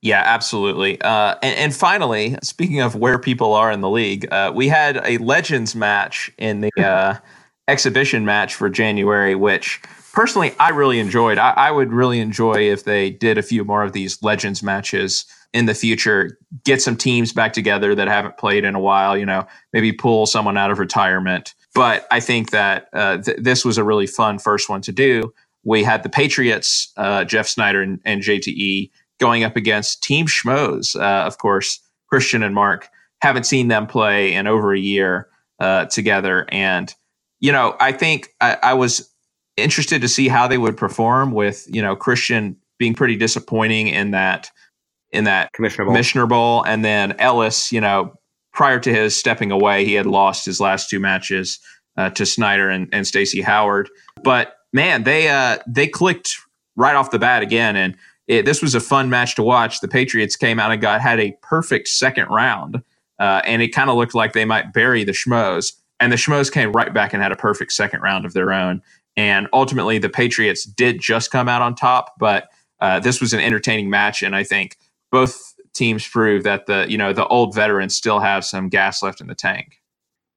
Yeah, absolutely. Uh, and, and finally, speaking of where people are in the league, uh, we had a Legends match in the uh, exhibition match for January, which personally, I really enjoyed. I, I would really enjoy if they did a few more of these Legends matches in the future, get some teams back together that haven't played in a while, you know, maybe pull someone out of retirement. But I think that uh, th- this was a really fun first one to do. We had the Patriots, uh, Jeff Snyder and, and J T E, going up against Team Schmoes. Uh, of course, Christian and Mark, haven't seen them play in over a year uh, together. And, you know, I think I, I was interested to see how they would perform with, you know, Christian being pretty disappointing in that in that Commissioner Bowl. Commissioner Bowl. And then Ellis, you know, prior to his stepping away, he had lost his last two matches uh, to Snyder and, and Stacey Howard. But man, they uh, they clicked right off the bat again, and it, this was a fun match to watch. The Patriots came out and got had a perfect second round, uh, and it kind of looked like they might bury the Schmoes. And the Schmoes came right back and had a perfect second round of their own. And ultimately, the Patriots did just come out on top, but uh, this was an entertaining match, and I think both teams prove that the you know the old veterans still have some gas left in the tank.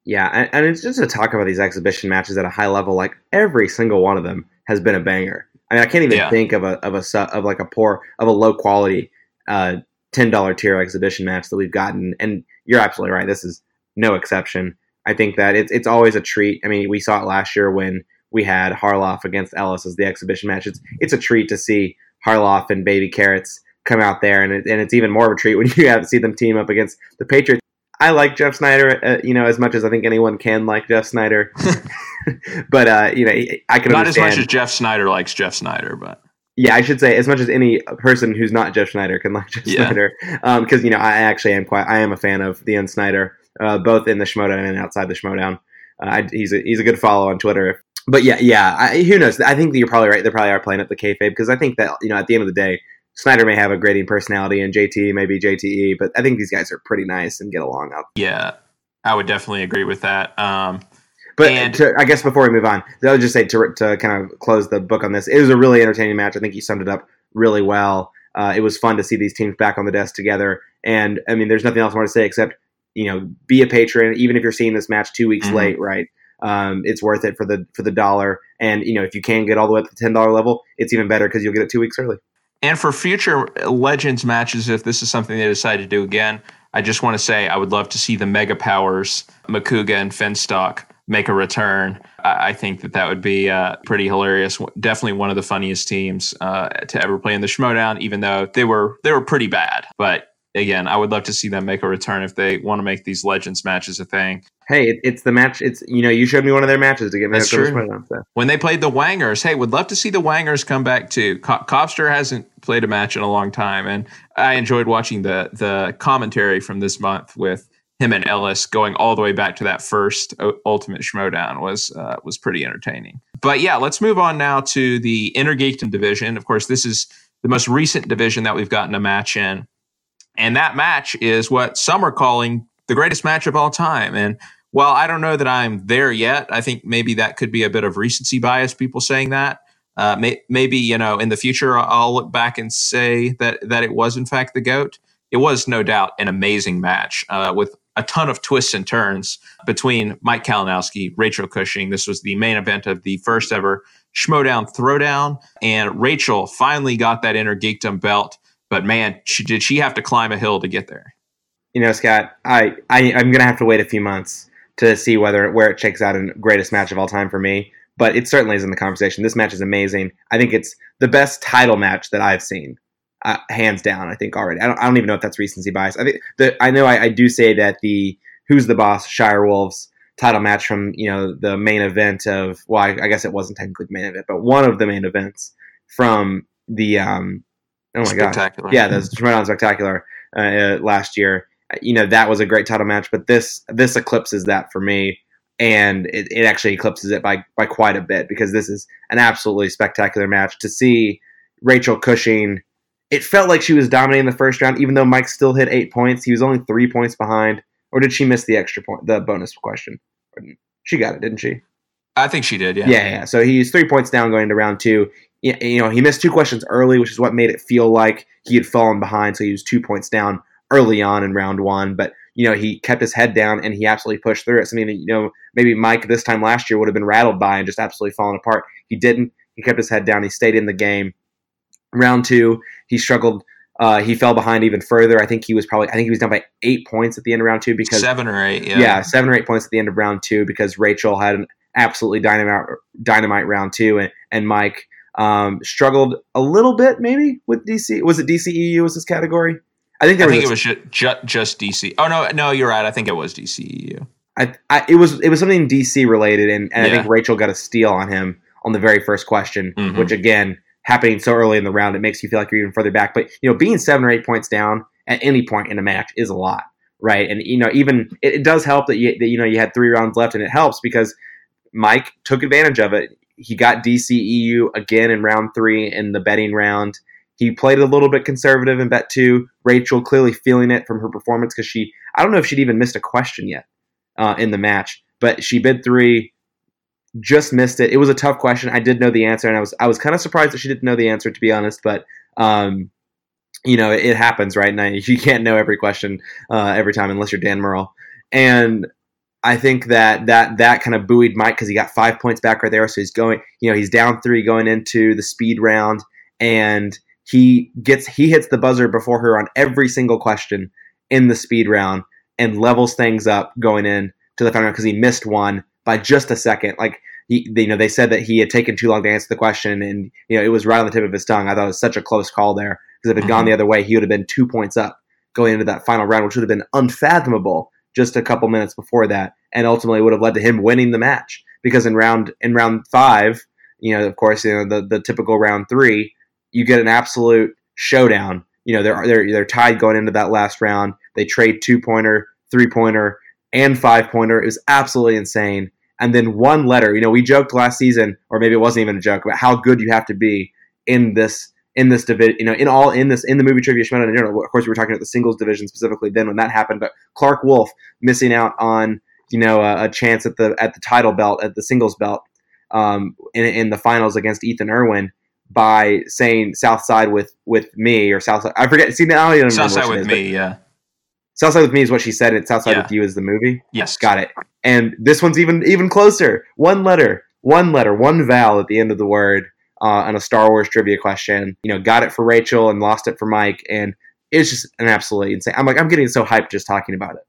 Yeah, and, and it's just to talk about these exhibition matches at a high level. Like every single one of them has been a banger. I mean, I can't even yeah. think of a of a of like a poor of a low quality uh, ten dollar tier exhibition match that we've gotten. And you're absolutely right. This is no exception. I think that it's it's always a treat. I mean, we saw it last year when we had Harloff against Ellis as the exhibition match. It's it's a treat to see Harloff and Baby Carrots come out there, and it, and it's even more of a treat when you have to see them team up against the Patriots. I like Jeff Snyder, uh, you know, as much as I think anyone can like Jeff Snyder. but uh, you know, I can not understand. As much as Jeff Snyder likes Jeff Snyder, but yeah, I should say as much as any person who's not Jeff Snyder can like Jeff yeah. Snyder, because um, you know I actually am quite I am a fan of the N. Snyder, uh, both in the Schmoedown and outside the Schmoedown. Uh, I, he's a, he's a good follow on Twitter. But yeah, yeah. I, who knows? I think that you're probably right. They probably are playing up the kayfabe because I think that you know at the end of the day, Snyder may have a grading personality and J T may be J T E, but I think these guys are pretty nice and get along out. Yeah, I would definitely agree with that. Um, but and- to, I guess before we move on, I would just say to, to kind of close the book on this, it was a really entertaining match. I think you summed it up really well. Uh, it was fun to see these teams back on the desk together. And I mean, there's nothing else more to say except, you know, be a patron, even if you're seeing this match two weeks mm-hmm. late, right? Um, it's worth it for the for the dollar. And, you know, if you can get all the way up to the ten dollar level, it's even better because you'll get it two weeks early. And for future Legends matches, if this is something they decide to do again, I just want to say I would love to see the Mega Powers, Makuga and Finstock, make a return. I, I think that that would be uh, pretty hilarious. Definitely one of the funniest teams uh, to ever play in the Schmoedown, even though they were they were pretty bad. But again, I would love to see them make a return if they want to make these Legends matches a thing. Hey, it, it's the match. It's you know, you showed me one of their matches to get me. That's true. So. When they played the Wangers, hey, would love to see the Wangers come back too. Co- Cobster hasn't played a match in a long time, and I enjoyed watching the the commentary from this month with him and Ellis going all the way back to that first o- Ultimate Schmoedown was uh, was pretty entertaining. But yeah, let's move on now to the Intergeekdom division. Of course, this is the most recent division that we've gotten a match in, and that match is what some are calling the greatest match of all time, and well, I don't know that I'm there yet. I think maybe that could be a bit of recency bias, people saying that. Uh, may, maybe, you know, in the future, I'll look back and say that that it was, in fact, the GOAT. It was, no doubt, an amazing match uh, with a ton of twists and turns between Mike Kalinowski, Rachel Cushing. This was the main event of the first ever Schmoedown Throwdown. And Rachel finally got that Intergeekdom belt. But, man, she, did she have to climb a hill to get there? You know, Scott, I, I, I'm going to have to wait a few months to see whether where it shakes out in greatest match of all time for me. But it certainly is in the conversation. This match is amazing. I think it's the best title match that I've seen, uh, hands down, I think, already. I don't, I don't even know if that's recency bias. I think the, I know I, I do say that the Who's the Boss Shirewolves title match from, you know, the main event of, well, I, I guess it wasn't technically the main event, but one of the main events from the, um, oh my God. Yeah, the Schmoedown Spectacular uh, uh, last year. You know, that was a great title match, but this this eclipses that for me, and it, it actually eclipses it by by quite a bit because this is an absolutely spectacular match. To see Rachel Cushing, it felt like she was dominating the first round, even though Mike still hit eight points. He was only three points behind, or did she miss the extra point, the bonus question? She got it, didn't she? I think she did, yeah. Yeah, yeah. So he's three points down going into round two. You know, he missed two questions early, which is what made it feel like he had fallen behind, so he was two points down early on in round one, but you know he kept his head down and he absolutely pushed through it. Something that you know maybe Mike this time last year would have been rattled by and just absolutely fallen apart. He didn't. He kept his head down. He stayed in the game. Round two, he struggled. Uh, he fell behind even further. I think he was probably. I think he was down by eight points at the end of round two because seven or eight. Yeah, yeah seven or eight points at the end of round two because Rachel had an absolutely dynamite dynamite round two, and and Mike um, struggled a little bit maybe with D C. Was it D C E U was his category? I think, I think a, it was ju- ju- just D C. Oh, no, no, you're right. I think it was D C E U. I, I, it was it was something D C related, and, and yeah. I think Rachel got a steal on him on the very first question, mm-hmm. which, again, happening so early in the round, it makes you feel like you're even further back. But, you know, being seven or eight points down at any point in a match is a lot, right? And, you know, even it, it does help that you, that, you know, you had three rounds left, and it helps because Mike took advantage of it. He got D C E U again in round three in the betting round. He played a little bit conservative in bet two. Rachel clearly feeling it from her performance because she, I don't know if she'd even missed a question yet uh, in the match, but she bid three, just missed it. It was a tough question. I did know the answer, and I was I was kind of surprised that she didn't know the answer, to be honest, but um, you know, it, it happens, right? And I, you can't know every question uh, every time unless you're Dan Murrell. And I think that that, that kind of buoyed Mike because he got five points back right there. So he's going, you know, he's down three going into the speed round, and he gets he hits the buzzer before her on every single question in the speed round and levels things up going in to the final round because he missed one by just a second. Like he, you know, they said that he had taken too long to answer the question, and you know it was right on the tip of his tongue. I thought it was such a close call there because if it had gone the other way, he would have been two points up going into that final round, which would have been unfathomable just a couple minutes before that, and ultimately would have led to him winning the match because in round in round five, you know, of course, you know the, the typical round three, you get an absolute showdown. You know, they're they're they're tied going into that last round. They trade two pointer, three pointer, and five pointer. It was absolutely insane. And then one letter. You know, we joked last season, or maybe it wasn't even a joke, about how good you have to be in this in this division. You know, in all in this in the movie trivia Schmoedown in general. Of course, we were talking about the singles division specifically then when that happened. But Clark Wolf missing out on, you know, a, a chance at the at the title belt, at the singles belt, um, in in the finals against Ethan Erwin by saying Southside with with me or Southside. I forget. See, now I don't Southside with is, me. Yeah. Southside with me is what she said. It's Southside yeah. with you is the movie. Yes. Got it. And this one's even even closer. One letter, one letter, one vowel at the end of the word uh, on a Star Wars trivia question. You know, got it for Rachel and lost it for Mike. And it's just an absolutely insane. I'm like, I'm getting so hyped just talking about it.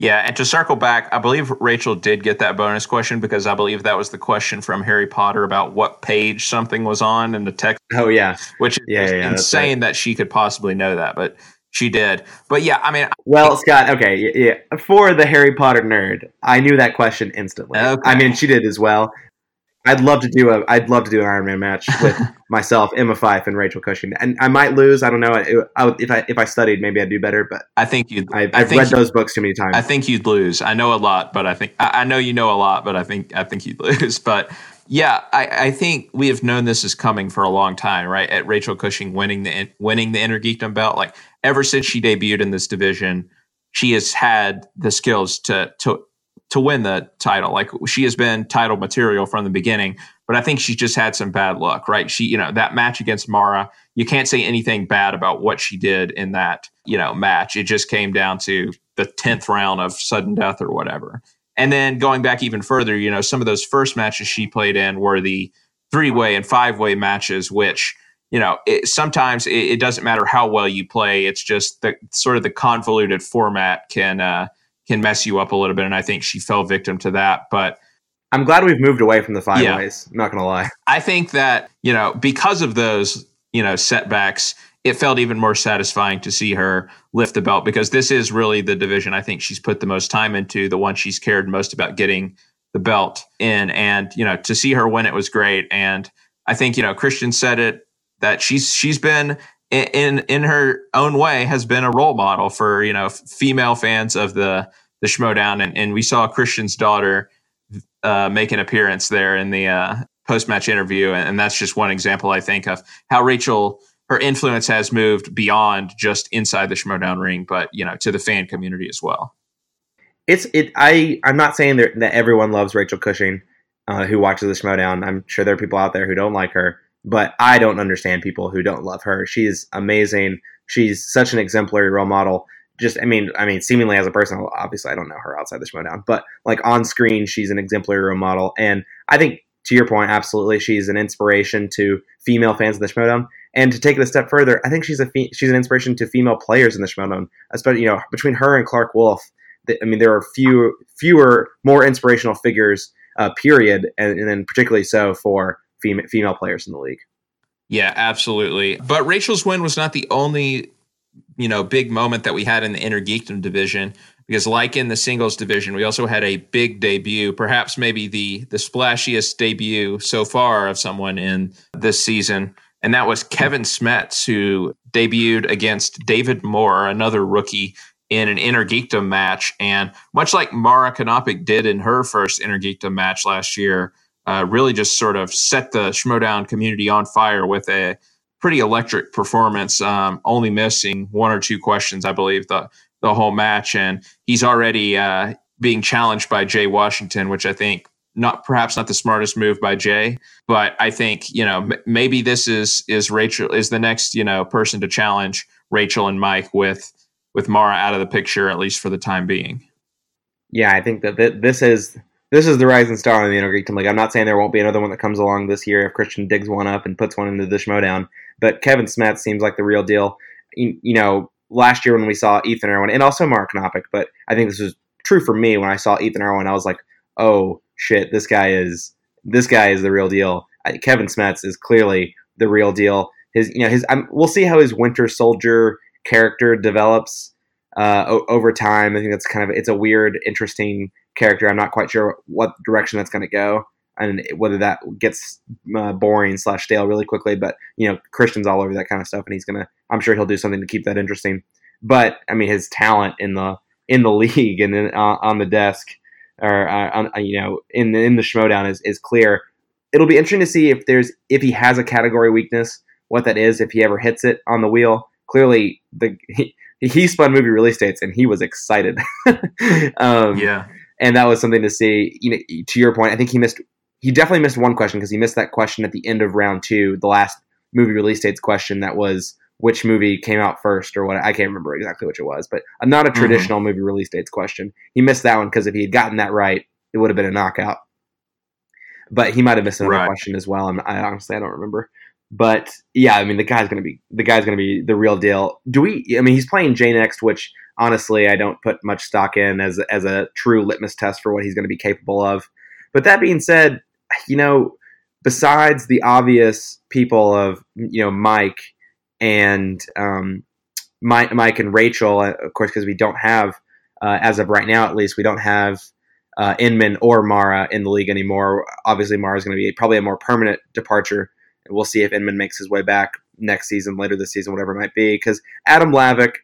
Yeah, and to circle back, I believe Rachel did get that bonus question because I believe that was the question from Harry Potter about what page something was on in the text. Oh, yeah. Which is yeah, yeah, insane right. that she could possibly know that, but she did. But yeah, I mean... Well, Scott, okay, yeah, yeah. For the Harry Potter nerd, I knew that question instantly. Okay. I mean, she did as well. I'd love to do a. I'd love to do an Iron Man match with myself, Emma Fyfe, and Rachel Cushing, and I might lose. I don't know. It, I, if I if I studied, maybe I'd do better. But I think you. I've, I've think read you, those books too many times. I think you'd lose. I know a lot, but I think I, I know you know a lot, but I think I think you'd lose. But yeah, I, I think we have known this is coming for a long time, right? At Rachel Cushing winning the winning the Inner Geekdom belt, like ever since she debuted in this division, she has had the skills to to. to win the title. Like she has been title material from the beginning, but I think she's just had some bad luck, right? She, you know, that match against Mara, you can't say anything bad about what she did in that, you know, match. It just came down to the tenth round of sudden death or whatever. And then going back even further, you know, some of those first matches she played in were the three-way and five-way matches, which, you know, it, sometimes it, it doesn't matter how well you play. It's just the sort of the convoluted format can, uh, can mess you up a little bit, and I think she fell victim to that. But I'm glad we've moved away from the five yeah. ways. I'm not going to lie. I think that, you know, because of those, you know, setbacks, it felt even more satisfying to see her lift the belt because this is really the division I think she's put the most time into, the one she's cared most about getting the belt in. And, you know, to see her win it was great. And I think, you know, Christian said it, that she's she's been... In in her own way, has been a role model for, you know, female fans of the the Schmoedown, and and we saw Christian's daughter uh, make an appearance there in the uh, post match interview, and, and that's just one example I think of how Rachel, her influence has moved beyond just inside the Schmoedown ring, but you know, to the fan community as well. It's it I I'm not saying that, that everyone loves Rachel Cushing uh, who watches the Schmoedown. I'm sure there are people out there who don't like her. But I don't understand people who don't love her. She's amazing. She's such an exemplary role model. Just, I mean, I mean, seemingly as a person, obviously I don't know her outside the Schmoedown, but like on screen, she's an exemplary role model. And I think to your point, absolutely, she's an inspiration to female fans of the Schmoedown. And to take it a step further, I think she's a fe- she's an inspiration to female players in the Schmoedown, especially, you know, between her and Clark Wolf. The, I mean, there are few fewer, more inspirational figures, uh, period, and, and then particularly so for female players in the league. Yeah, absolutely. But Rachel's win was not the only, you know, big moment that we had in the Inner Geekdom division, because like in the singles division, we also had a big debut, perhaps maybe the the splashiest debut so far of someone in this season. And that was Kevin Smets, who debuted against David Moore, another rookie in an Intergeekdom match. And much like Mara Knopic did in her first Intergeekdom match last year, uh, really just sort of set the Schmoedown community on fire with a pretty electric performance, um, only missing one or two questions, I believe, the the whole match. And he's already uh, being challenged by Jay Washington, which I think not perhaps not the smartest move by Jay, but I think, you know, m- maybe this is is Rachel is the next, you know, person to challenge Rachel and Mike with with Mara out of the picture, at least for the time being. Yeah, I think that th- this is this is the rising star in the Intergeekdom. Like, I'm not saying there won't be another one that comes along this year if Christian digs one up and puts one into the Schmoedown, but Kevin Smith seems like the real deal. You, you know, last year when we saw Ethan Erwin and also Mark Knopic, but I think this was true for me when I saw Ethan Erwin, I was like, oh shit, this guy is this guy is the real deal. I, Kevin Smets is clearly the real deal. His, you know, his. I'm, we'll see how his Winter Soldier character develops uh, o- over time. I think that's kind of it's a weird, interesting character. I'm not quite sure what direction that's going to go, and whether that gets uh, boring slash stale really quickly. But you know, Christian's all over that kind of stuff, and he's gonna. I'm sure he'll do something to keep that interesting. But I mean, his talent in the in the league and in, uh, on the desk. Or uh, you know, in the, in the Schmoedown is, is clear. It'll be interesting to see if there's if he has a category weakness, what that is, if he ever hits it on the wheel. Clearly, the he, he spun movie release dates and he was excited. um, yeah, and that was something to see. You know, to your point, I think he missed. He definitely missed one question because he missed that question at the end of round two, the last movie release dates question that was which movie came out first or what. I can't remember exactly which it was, but not a traditional mm-hmm. movie release dates question. He missed that one because if he had gotten that right, it would have been a knockout. But he might have missed another right. question as well. I'm, I honestly I don't remember. But yeah, I mean the guy's gonna be the guy's gonna be the real deal. Do we? I mean he's playing Jay next, which honestly I don't put much stock in as as a true litmus test for what he's going to be capable of. But that being said, you know, besides the obvious people of you know Mike. And um, Mike, Mike and Rachel, of course, because we don't have, uh, as of right now at least, we don't have uh, Inman or Mara in the league anymore. Obviously, Mara is going to be probably a more permanent departure. And we'll see if Inman makes his way back next season, later this season, whatever it might be. Because Adam Lavick,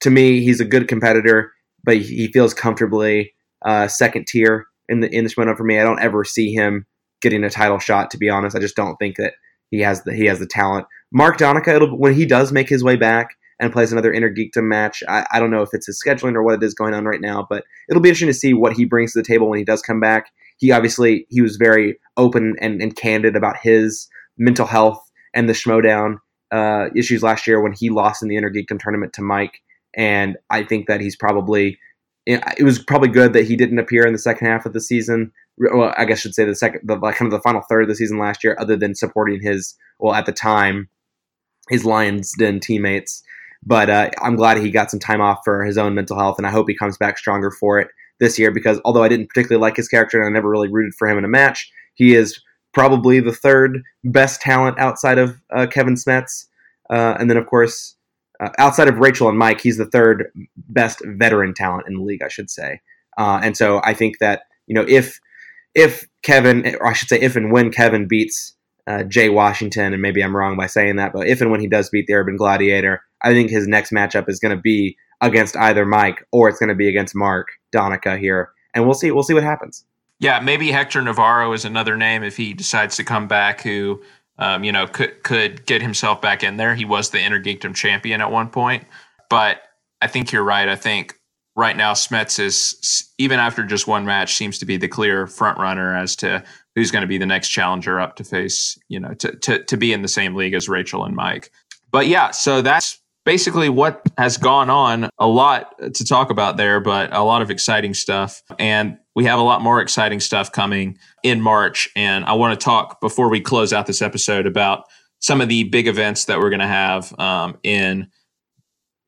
to me, he's a good competitor, but he feels comfortably uh, second tier in the in the Schmoedown for me. I don't ever see him getting a title shot, to be honest. I just don't think that he has the he has the talent. Mark Donica, it'll, when he does make his way back and plays another Intergeekdom match, I, I don't know if it's his scheduling or what it is going on right now, but it'll be interesting to see what he brings to the table when he does come back. He obviously, he was very open and, and candid about his mental health and the Schmoedown uh, issues last year when he lost in the Intergeekdom tournament to Mike, and I think that he's probably, it was probably good that he didn't appear in the second half of the season. Well, I guess I should say the second, the, kind of the final third of the season last year, other than supporting his, well, at the time, his Lions Den teammates, but uh, I'm glad he got some time off for his own mental health, and I hope he comes back stronger for it this year, because although I didn't particularly like his character and I never really rooted for him in a match, he is probably the third best talent outside of uh, Kevin Smets, uh, and then of course, uh, outside of Rachel and Mike, he's the third best veteran talent in the league, I should say, uh, and so I think that, you know, if if Kevin, or I should say if and when Kevin beats Uh, Jay Washington, and maybe I'm wrong by saying that, but if and when he does beat the Urban Gladiator, I think his next matchup is going to be against either Mike or it's going to be against Mark Donica here, and we'll see. We'll see what happens. Yeah, maybe Hector Navarro is another name if he decides to come back. Who, um, you know, could could get himself back in there. He was the Intergeekdom champion at one point, but I think you're right. I think right now Smets is, even after just one match, seems to be the clear front runner as to who's going to be the next challenger up to face, you know, to, to to be in the same league as Rachel and Mike. But yeah, so that's basically what has gone on. A lot to talk about there, but a lot of exciting stuff. And we have a lot more exciting stuff coming in March. And I want to talk, before we close out this episode, about some of the big events that we're going to have um, in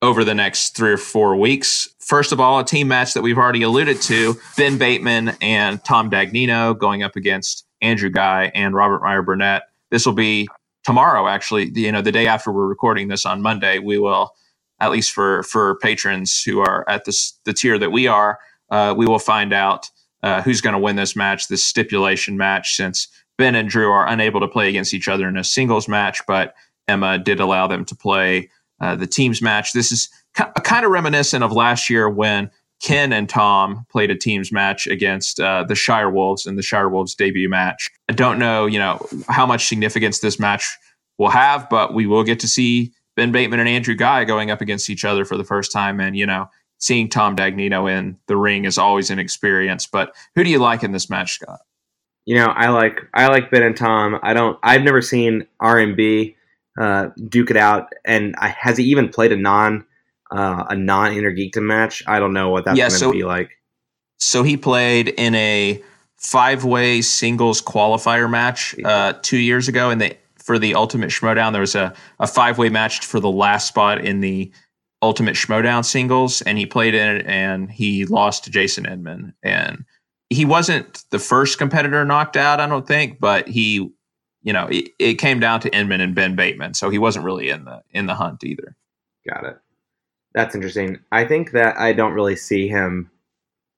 over the next three or four weeks. First of all, a team match that we've already alluded to, Ben Bateman and Tom Dagnino going up against Andrew Guy and Robert Meyer Burnett. This will be tomorrow, actually, you know, the day after we're recording this on Monday. We will, at least for, for patrons who are at this, the tier that we are, uh, we will find out uh, who's going to win this match, this stipulation match, since Ben and Drew are unable to play against each other in a singles match, but Emma did allow them to play Uh, the teams match. This is kind of reminiscent of last year when Ken and Tom played a teams match against uh, the Shirewolves in the Shirewolves debut match. I don't know, you know, how much significance this match will have, but we will get to see Ben Bateman and Andrew Guy going up against each other for the first time. And, you know, seeing Tom Dagnino in the ring is always an experience. But who do you like in this match, Scott? You know, I like I like Ben and Tom. I don't. I've never seen R M B uh, duke it out, and I, has he even played a non uh, a non Intergeekdom match? I don't know what that's yeah, going to so, be like. So he played in a five way singles qualifier match uh, two years ago, and they. For the Ultimate Schmoedown, there was a, a five-way match for the last spot in the Ultimate Schmoedown singles, and he played in it, and he lost to Jason Edmond. And he wasn't the first competitor knocked out, I don't think, but he, you know, it, it came down to Edmond and Ben Bateman, so he wasn't really in the in the hunt either. Got it. That's interesting. I think that I don't really see him.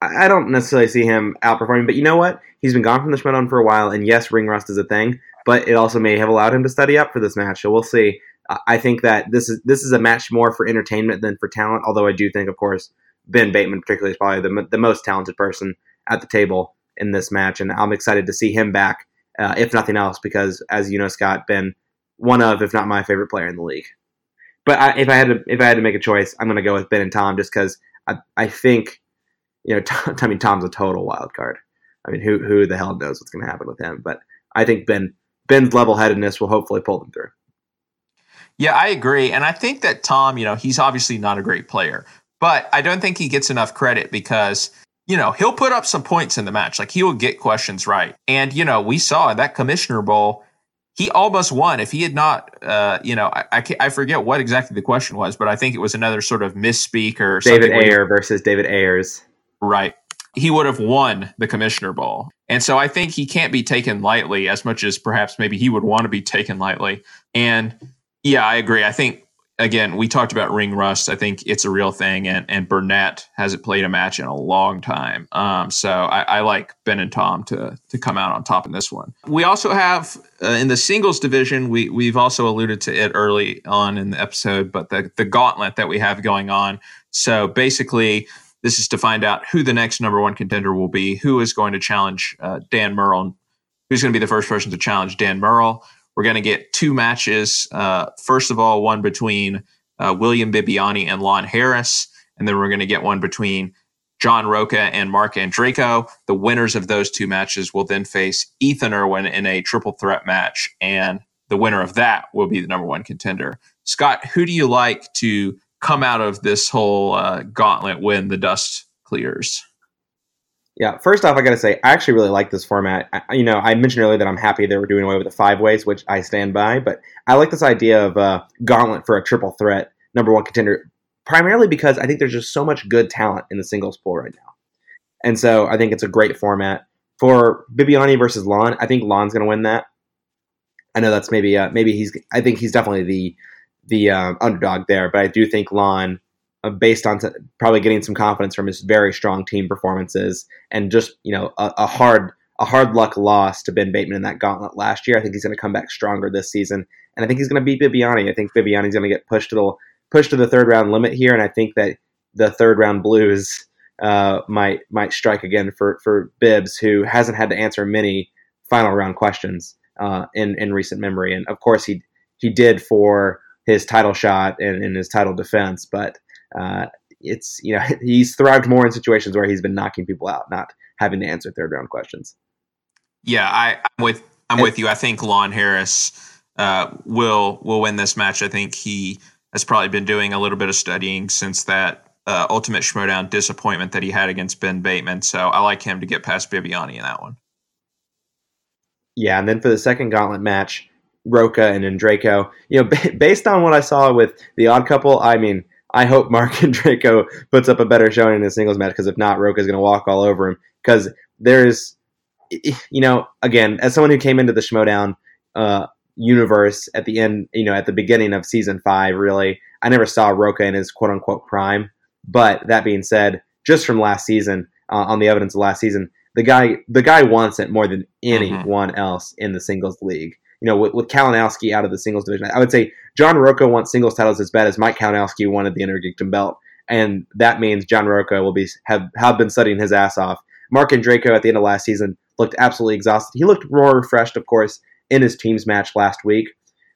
I don't necessarily see him outperforming, but you know what? He's been gone from the Schmoedown for a while, and yes, ring rust is a thing, but it also may have allowed him to study up for this match, so we'll see. I think that this is this is a match more for entertainment than for talent, although I do think, of course, Ben Bateman particularly is probably the, the most talented person at the table in this match, and I'm excited to see him back, uh, if nothing else, because, as you know, Scott, Ben, one of, if not my favorite player in the league. But I, if I had to if I had to make a choice, I'm going to go with Ben and Tom, just because I, I think... You know, Tom, I mean, Tom's a total wild card. I mean, who who the hell knows what's going to happen with him? But I think Ben Ben's level-headedness will hopefully pull them through. Yeah, I agree. And I think that Tom, you know, he's obviously not a great player. But I don't think he gets enough credit because, you know, he'll put up some points in the match. Like, he will get questions right. And, you know, we saw in that Commissioner Bowl, he almost won. If he had not, uh, you know, I, I, can't, I forget what exactly the question was, but I think it was another sort of misspeak or David something. David Ayer versus David Ayers. Right. He would have won the Commissioner Bowl. And so I think he can't be taken lightly as much as perhaps maybe he would want to be taken lightly. And yeah, I agree. I think, again, we talked about ring rust. I think it's a real thing. And, and Burnett hasn't played a match in a long time. Um, so I, I like Ben and Tom to to come out on top in this one. We also have uh, in the singles division, we, we've also alluded to it early on in the episode, but the, the gauntlet that we have going on. So basically... This is to find out who the next number one contender will be, who is going to challenge uh, Dan Murrell, who's going to be the first person to challenge Dan Murrell. We're going to get two matches. Uh, first of all, one between uh, William Bibbiani and Lon Harris, and then we're going to get one between John Rocha and Mark Andrejko. The winners of those two matches will then face Ethan Erwin in a triple threat match, and the winner of that will be the number one contender. Scott, who do you like to... come out of this whole uh, gauntlet when the dust clears? Yeah, first off, I got to say, I actually really like this format. I, you know, I mentioned earlier that I'm happy they were doing away with the five ways, which I stand by, but I like this idea of uh, gauntlet for a triple threat number one contender, primarily because I think there's just so much good talent in the singles pool right now. And so I think it's a great format. For Bibbiani versus Lon, I think Lon's going to win that. I know that's maybe, uh, maybe he's, I think he's definitely the, the uh, underdog there, but I do think Lon, uh, based on t- probably getting some confidence from his very strong team performances and just, you know, a, a hard a hard luck loss to Ben Bateman in that gauntlet last year, I think he's going to come back stronger this season, and I think he's going to beat Bibbiani. I think Bibbiani's going to get pushed to the pushed to the third round limit here, and I think that the third round blues uh, might might strike again for for Bibbs, who hasn't had to answer many final round questions uh, in in recent memory, and of course he he did for his title shot and, and his title defense, but uh, it's, you know, he's thrived more in situations where he's been knocking people out, not having to answer third round questions. Yeah, I, I'm with I'm and, with you. I think Lon Harris uh, will will win this match. I think he has probably been doing a little bit of studying since that uh, Ultimate Schmoedown disappointment that he had against Ben Bateman. So I like him to get past Bibbiani in that one. Yeah, and then for the second gauntlet match, Rocha and Andrejko, you know, b- based on what I saw with the Odd Couple, I mean, I hope Mark Andrejko puts up a better showing in a singles match, because if not, Rocha's going to walk all over him, because there is, you know, again, as someone who came into the Schmoedown uh, universe at the end, you know, at the beginning of season five, really, I never saw Rocha in his quote-unquote prime, but that being said, just from last season, uh, on the evidence of last season, the guy the guy wants it more than anyone mm-hmm. else in the singles league. you know, with, with Kalinowski out of the singles division. I would say John Rocha wants singles titles as bad as Mike Kalinowski wanted the Intergeekdom belt. And that means John Rocha will be have, have been studying his ass off. Mark Andrejko at the end of last season looked absolutely exhausted. He looked more refreshed, of course, in his teams match last week,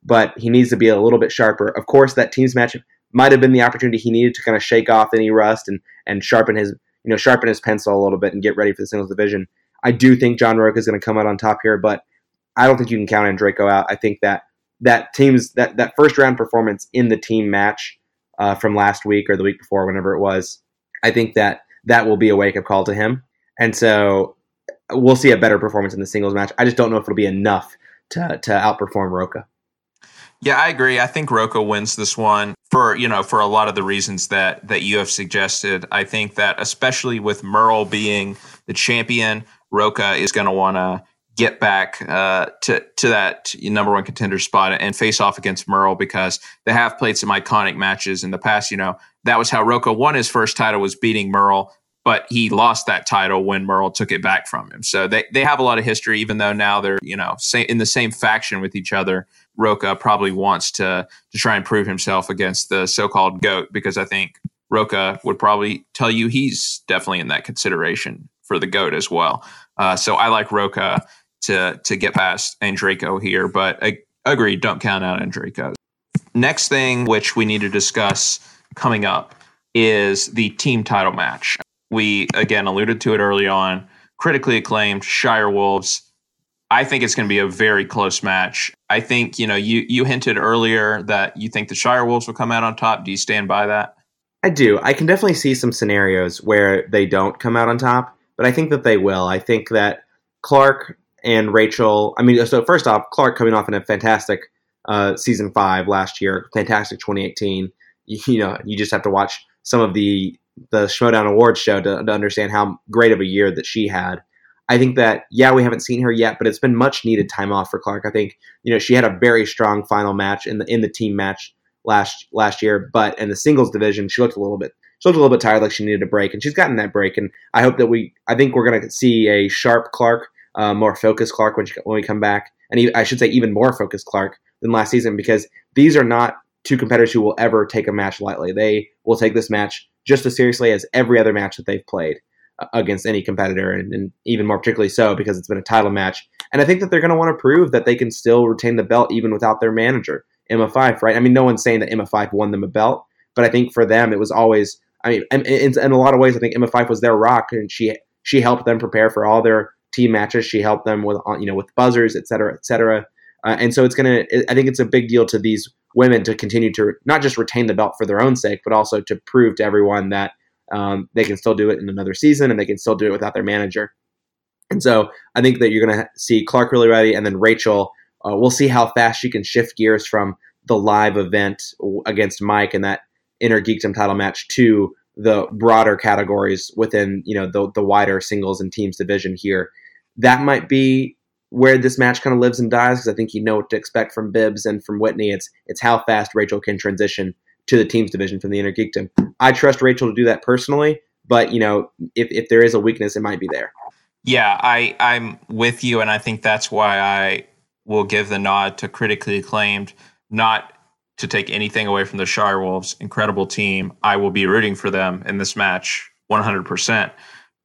but he needs to be a little bit sharper. Of course, that teams match might have been the opportunity he needed to kind of shake off any rust and and sharpen his you know sharpen his pencil a little bit and get ready for the singles division. I do think John Rocha is going to come out on top here, but I don't think you can count Andrejko out. I think that that teams that, that first round performance in the team match uh, from last week or the week before, whenever it was, I think that that will be a wake up call to him. And so we'll see a better performance in the singles match. I just don't know if it'll be enough to to outperform Rocha. Yeah, I agree. I think Rocha wins this one for, you know, for a lot of the reasons that that you have suggested. I think that especially with Murrell being the champion, Rocha is going to want to get back uh, to, to that number one contender spot and face off against Murrell, because they have played some iconic matches in the past. You know, that was how Rocha won his first title, was beating Murrell, but he lost that title when Murrell took it back from him. So they, they have a lot of history, even though now they're, you know, sa- in the same faction with each other. Rocha probably wants to to try and prove himself against the so-called GOAT, because I think Rocha would probably tell you he's definitely in that consideration for the GOAT as well. Uh, so I like Rocha to to get past Andrejko here, but I agree, don't count out Andrejko. Next thing which we need to discuss coming up is the team title match. We, again, alluded to it early on. Critically Acclaimed, Shirewolves. I think it's going to be a very close match. I think, you know, you you hinted earlier that you think the Shirewolves will come out on top. Do you stand by that? I do. I can definitely see some scenarios where they don't come out on top, but I think that they will. I think that Clark and Rachel, I mean, so first off, Clark coming off in a fantastic uh, season five last year, fantastic twenty eighteen. You, you know, you just have to watch some of the the Schmoedown Awards show to, to understand how great of a year that she had. I think that, yeah, we haven't seen her yet, but it's been much needed time off for Clark. I think, you know, she had a very strong final match in the in the team match last last year, but in the singles division, she looked a little bit she looked a little bit tired, like she needed a break, and she's gotten that break. And I hope that we, I think we're going to see a sharp Clark, uh, more focused Clark when she, when we come back, and even, I should say even more focused Clark than last season, because these are not two competitors who will ever take a match lightly. They will take this match just as seriously as every other match that they've played against any competitor, and, and even more particularly so because it's been a title match. And I think that they're going to want to prove that they can still retain the belt even without their manager, Emma Fyfe, right? I mean, no one's saying that Emma Fyfe won them a belt, but I think for them it was always, I mean, in, in, in a lot of ways, I think Emma Fyfe was their rock, and she she helped them prepare for all their team matches. She helped them with, you know, with buzzers, et cetera, et cetera. Uh, and so it's going to, I think it's a big deal to these women to continue to not just retain the belt for their own sake, but also to prove to everyone that Um, they can still do it in another season, and they can still do it without their manager. And so I think that you're going to see Clark really ready, and then Rachel, uh, we'll see how fast she can shift gears from the live event against Mike and that Intergeekdom title match to the broader categories within, you know, the, the wider singles and teams division here. That might be where this match kind of lives and dies, because I think you know what to expect from Bibbs and from Whitney. It's, it's how fast Rachel can transition to the teams division from the Intergeekdom. I trust Rachel to do that personally, but you know, if, if there is a weakness, it might be there. Yeah, I, I'm with you, and I think that's why I will give the nod to Critically Acclaimed, not to take anything away from the Shirewolves. Incredible team. I will be rooting for them in this match one hundred percent.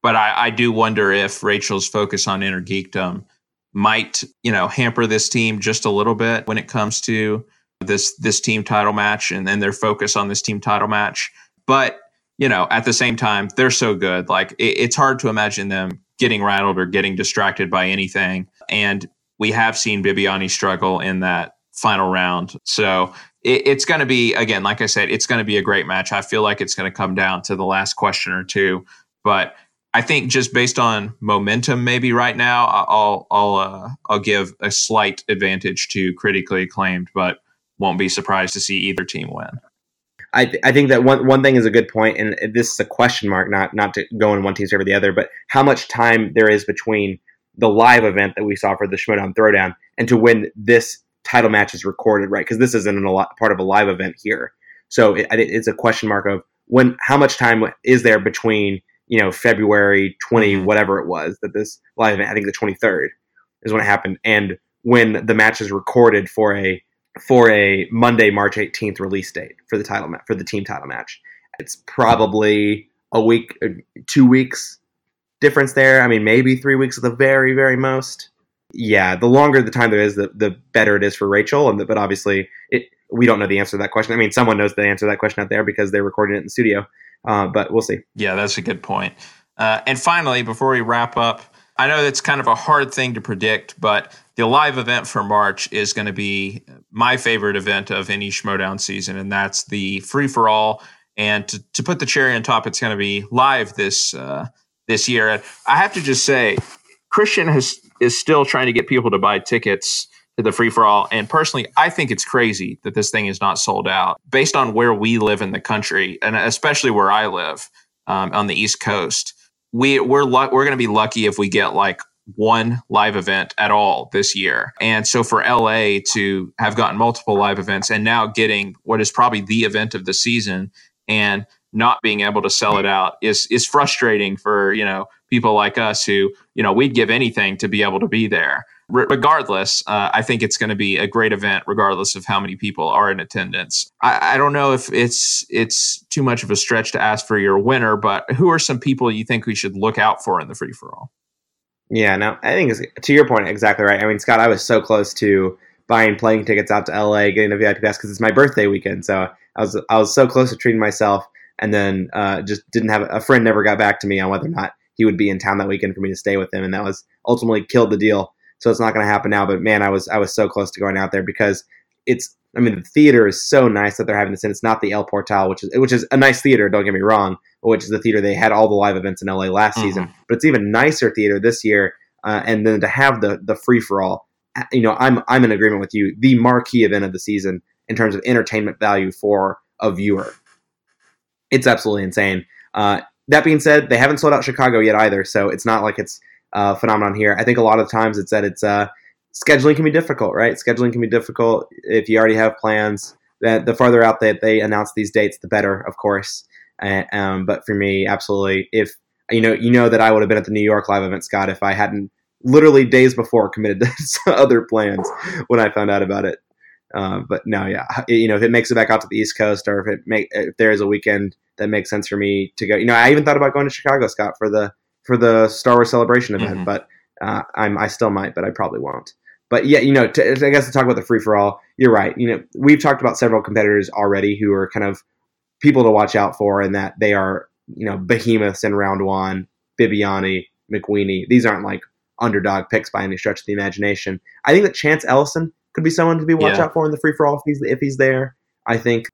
But I, I do wonder if Rachel's focus on Intergeekdom might, you know, hamper this team just a little bit when it comes to this this team title match and then their focus on this team title match. But, you know, at the same time, they're so good. Like, it, it's hard to imagine them getting rattled or getting distracted by anything. And we have seen Bibbiani struggle in that final round. So it, it's going to be, again, like I said, it's going to be a great match. I feel like it's going to come down to the last question or two. But I think just based on momentum, maybe right now, I'll I'll uh, I'll give a slight advantage to Critically Acclaimed, but won't be surprised to see either team win. I, th- I think that one one thing is a good point, and this is a question mark, not not to go in one team's favor or the other, but how much time there is between the live event that we saw for the Schmoedown Throwdown and to when this title match is recorded, right? Because this isn't a lot, part of a live event here, so it, it's a question mark of when, how much time is there between, you know, February twentieth, whatever it was, that this live event, I think the twenty-third is when it happened, and when the match is recorded for a for a Monday, March eighteenth release date for the title ma- for the team title match. It's probably a week, two weeks difference there. I mean, maybe three weeks at the very, very most. Yeah, the longer the time there is, the, the better it is for Rachel. And the, but obviously, it, we don't know the answer to that question. I mean, someone knows the answer to that question out there because they're recording it in the studio. Uh, but we'll see. Yeah, that's a good point. Uh, and finally, before we wrap up, I know that's kind of a hard thing to predict, but the live event for March is going to be my favorite event of any Schmoedown season, and that's the free-for-all. And to, to put the cherry on top, it's going to be live this uh, this year. And I have to just say, Christian has is still trying to get people to buy tickets to the free-for-all. And personally, I think it's crazy that this thing is not sold out based on where we live in the country, and especially where I live um, on the East Coast. We, we're lu- we're going to be lucky if we get like one live event at all this year. And so for L A to have gotten multiple live events and now getting what is probably the event of the season and not being able to sell it out is is frustrating for, you know, people like us who, you know, we'd give anything to be able to be there. Re- regardless, uh, I think it's going to be a great event, regardless of how many people are in attendance. I, I don't know if it's it's too much of a stretch to ask for your winner, but who are some people you think we should look out for in the free-for-all? Yeah, no, I think it's, to your point, exactly right. I mean, Scott, I was so close to buying playing tickets out to L A, getting a V I P pass because it's my birthday weekend. So I was I was so close to treating myself, and then uh, just didn't have a friend never got back to me on whether or not he would be in town that weekend for me to stay with him, and that was ultimately killed the deal. So it's not going to happen now. But man, I was I was so close to going out there because it's. I mean, the theater is so nice that they're having this in. It's not the El Portal, which is which is a nice theater. Don't get me wrong, which is the theater they had all the live events in L A last mm-hmm. season. But it's even nicer theater this year. Uh, and then to have the the free for all, you know, I'm I'm in agreement with you. The marquee event of the season in terms of entertainment value for a viewer. It's absolutely insane. Uh, that being said, they haven't sold out Chicago yet either, so it's not like it's uh, a phenomenon here. I think a lot of times it's that it's uh, scheduling can be difficult, right? Scheduling can be difficult if you already have plans. That the farther out that they announce these dates, the better, of course. Uh, um, but for me, absolutely. If you know, you know that I would have been at the New York live event, Scott, if I hadn't literally days before committed to other plans when I found out about it. Uh, but no, yeah, you know, if it makes it back out to the East Coast, or if it make if there is a weekend that makes sense for me to go, you know, I even thought about going to Chicago, Scott, for the for the Star Wars Celebration event, mm-hmm. but uh, I'm I still might, but I probably won't. But yeah, you know, to, I guess to talk about the free for all, you're right. You know, we've talked about several competitors already who are kind of people to watch out for, and that they are, you know, behemoths in round one. Bibbiani, McWeeny, these aren't like underdog picks by any stretch of the imagination. I think that Chance Ellison could be someone to be watch yeah. out for in the free-for-all if he's, if he's there. I think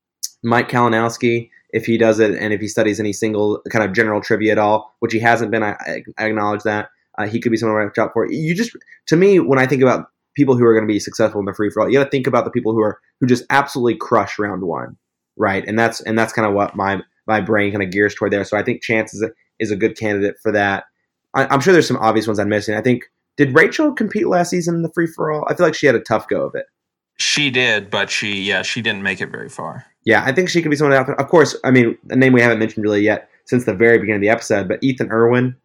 Mike Kalinowski, if he does it and if he studies any single kind of general trivia at all, which he hasn't been, I, I acknowledge that, uh, he could be someone to watch out for. You just, to me, when I think about people who are going to be successful in the free-for-all, you got to think about the people who are who just absolutely crush round one, right? And that's and that's kind of what my my brain kind of gears toward there. So I think Chance is a, is a good candidate for that. I, I'm sure there's some obvious ones I'm missing. I think. Did Rachel compete last season in the free-for-all? I feel like she had a tough go of it. She did, but she, yeah, she didn't make it very far. Yeah, I think she could be someone out there. Of course, I mean, a name we haven't mentioned really yet since the very beginning of the episode, but Ethan Erwin.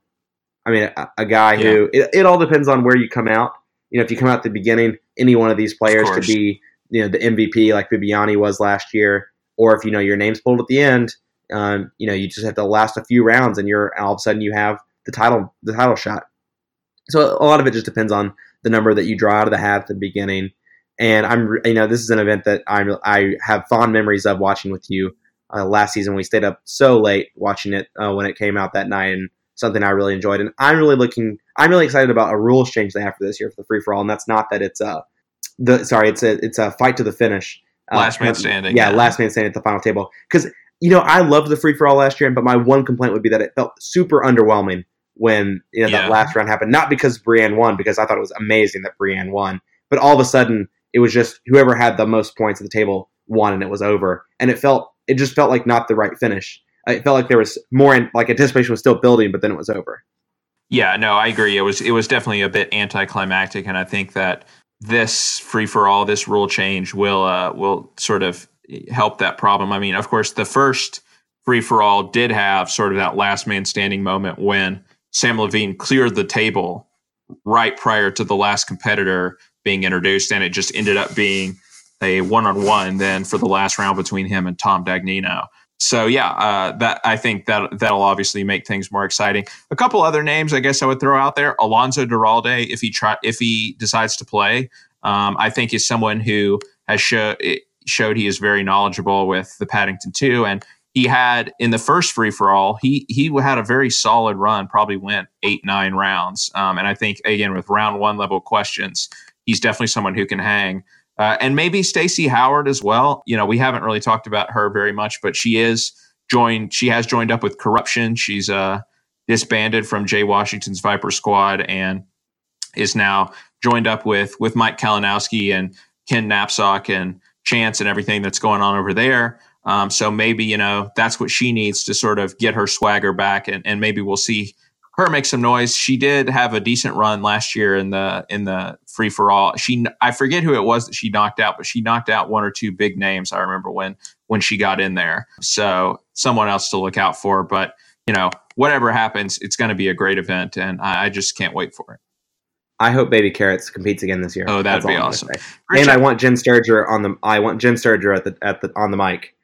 I mean, a, a guy yeah. who, it, it all depends on where you come out. You know, if you come out at the beginning, any one of these players could be, you know, the M V P like Bibbiani was last year, or if, you know, your name's pulled at the end, um, you know, you just have to last a few rounds and you're, all of a sudden you have the title, the title shot. So a lot of it just depends on the number that you draw out of the hat at the beginning. And I'm, you know, this is an event that I'm, I have fond memories of watching with you. Uh, last season, we stayed up so late watching it uh, when it came out that night, and something I really enjoyed. And I'm really looking, I'm really excited about a rules change they have for this year for the free for all. And that's not that it's a, the sorry, it's a, it's a fight to the finish. Uh, last man standing. Yeah, yeah, last man standing at the final table. Because you know, I loved the free for all last year, but my one complaint would be that it felt super underwhelming when you know that yeah. last round happened, not because Brienne won, because I thought it was amazing that Brienne won, but all of a sudden it was just whoever had the most points at the table won, and it was over. And it felt, it just felt like not the right finish. It felt like there was more, in, like anticipation was still building, but then it was over. Yeah, no, I agree. It was it was definitely a bit anticlimactic, and I think that this free for all, this rule change will uh, will sort of help that problem. I mean, of course, the first free for all did have sort of that last man standing moment when Sam Levine cleared the table right prior to the last competitor being introduced, and it just ended up being a one-on-one then for the last round between him and Tom Dagnino. So yeah, uh, that I think that that'll obviously make things more exciting. A couple other names, I guess I would throw out there: Alonzo Duralde, if he try, if he decides to play, um, I think is someone who has show, showed he is very knowledgeable with the Paddington Two, and he had in the first free for all, he he had a very solid run, probably went eight nine rounds, um, and I think again with round one level questions, he's definitely someone who can hang. Uh, and maybe Stacey Howard as well. You know, we haven't really talked about her very much, but she is joined. She has joined up with Corruption. She's uh, disbanded from Jay Washington's Viper Squad and is now joined up with with Mike Kalinowski and Ken Knapsack and Chance and everything that's going on over there. Um, so maybe, you know, that's what she needs to sort of get her swagger back, and, and maybe we'll see her make some noise. She did have a decent run last year in the in the free for all. She I forget who it was that she knocked out, but she knocked out one or two big names. I remember when when she got in there. So someone else to look out for. But you know, whatever happens, it's going to be a great event, and I, I just can't wait for it. I hope Baby Carrots competes again this year. Oh, that'd That's be awesome. And I want Jen Sturger on the. I want Jen Sturger at the at the on the mic.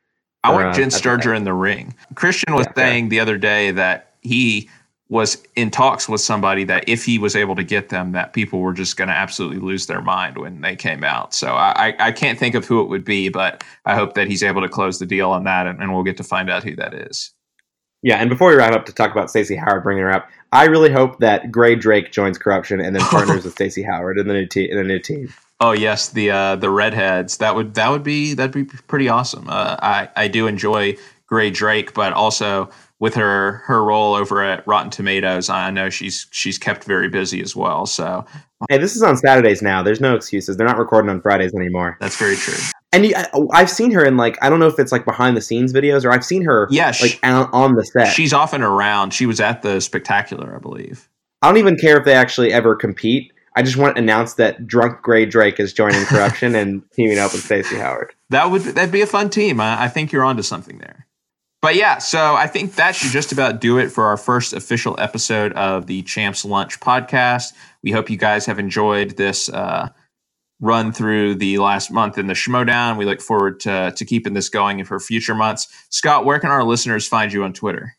I want uh, Jen Sturger in the ring. Christian was yeah, saying yeah. the other day that he was in talks with somebody that if he was able to get them, that people were just going to absolutely lose their mind when they came out. So I, I can't think of who it would be, but I hope that he's able to close the deal on that, and, and we'll get to find out who that is. Yeah, and before we wrap up to talk about Stacey Howard, bringing her up, I really hope that Gray Drake joins Corruption and then partners with Stacey Howard in the new te- in a new team. Oh yes, the uh, the redheads. That would that would be that'd be pretty awesome. Uh, I I do enjoy Gray Drake, but also with her her role over at Rotten Tomatoes, I know she's she's kept very busy as well. So, hey, this is on Saturdays now. There's no excuses. They're not recording on Fridays anymore. That's very true. And you, I, I've seen her in like I don't know if it's like behind the scenes videos, or I've seen her yeah, she, like on, on the set. She's often around. She was at the Spectacular, I believe. I don't even care if they actually ever compete. I just want to announce that drunk Gray Drake is joining Corruption and teaming up with Stacey Howard. That would that'd be a fun team. I, I think you're onto something there. But yeah, so I think that should just about do it for our first official episode of the Champs Lunch podcast. We hope you guys have enjoyed this uh, run through the last month in the Schmoedown. We look forward to, to keeping this going and for future months. Scott, where can our listeners find you on Twitter?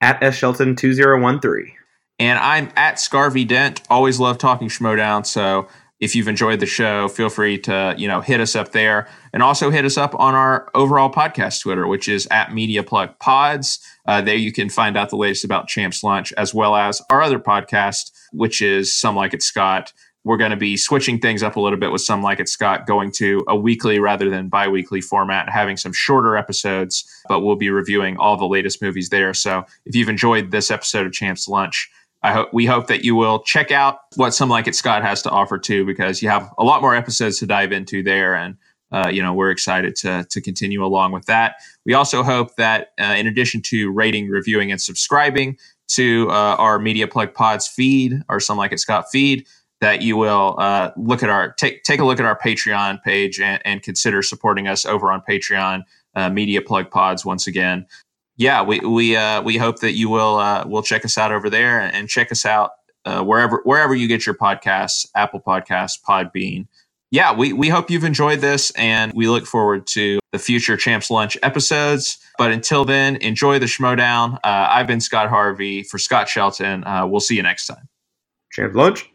At S Shelton two zero one three. And I'm at Scarvy Dent. Always love talking Schmoedown, so if you've enjoyed the show, feel free to, you know, hit us up there, and also hit us up on our overall podcast Twitter, which is at Media Plug Pods. Uh, there you can find out the latest about Champs Lunch, as well as our other podcast, which is Some Like It Scott. We're going to be switching things up a little bit with Some Like It Scott, going to a weekly rather than bi-weekly format, having some shorter episodes, but we'll be reviewing all the latest movies there. So if you've enjoyed this episode of Champs Lunch, I hope we hope that you will check out what Some Like It Scott has to offer too, because you have a lot more episodes to dive into there, and uh, you know we're excited to to continue along with that. We also hope that uh, in addition to rating, reviewing, and subscribing to uh, our Media Plug Pods feed, our Some Like It Scott feed, that you will uh, look at our take take a look at our Patreon page and, and consider supporting us over on Patreon, uh, Media Plug Pods once again. Yeah, we we uh, we hope that you will uh, will check us out over there, and check us out uh, wherever wherever you get your podcasts, Apple Podcasts, Podbean. Yeah, we, we hope you've enjoyed this, and we look forward to the future Champs Lunch episodes. But until then, enjoy the Schmoedown. Uh, I've been Scott Harvey for Scott Shelton. Uh, we'll see you next time. Champs Lunch.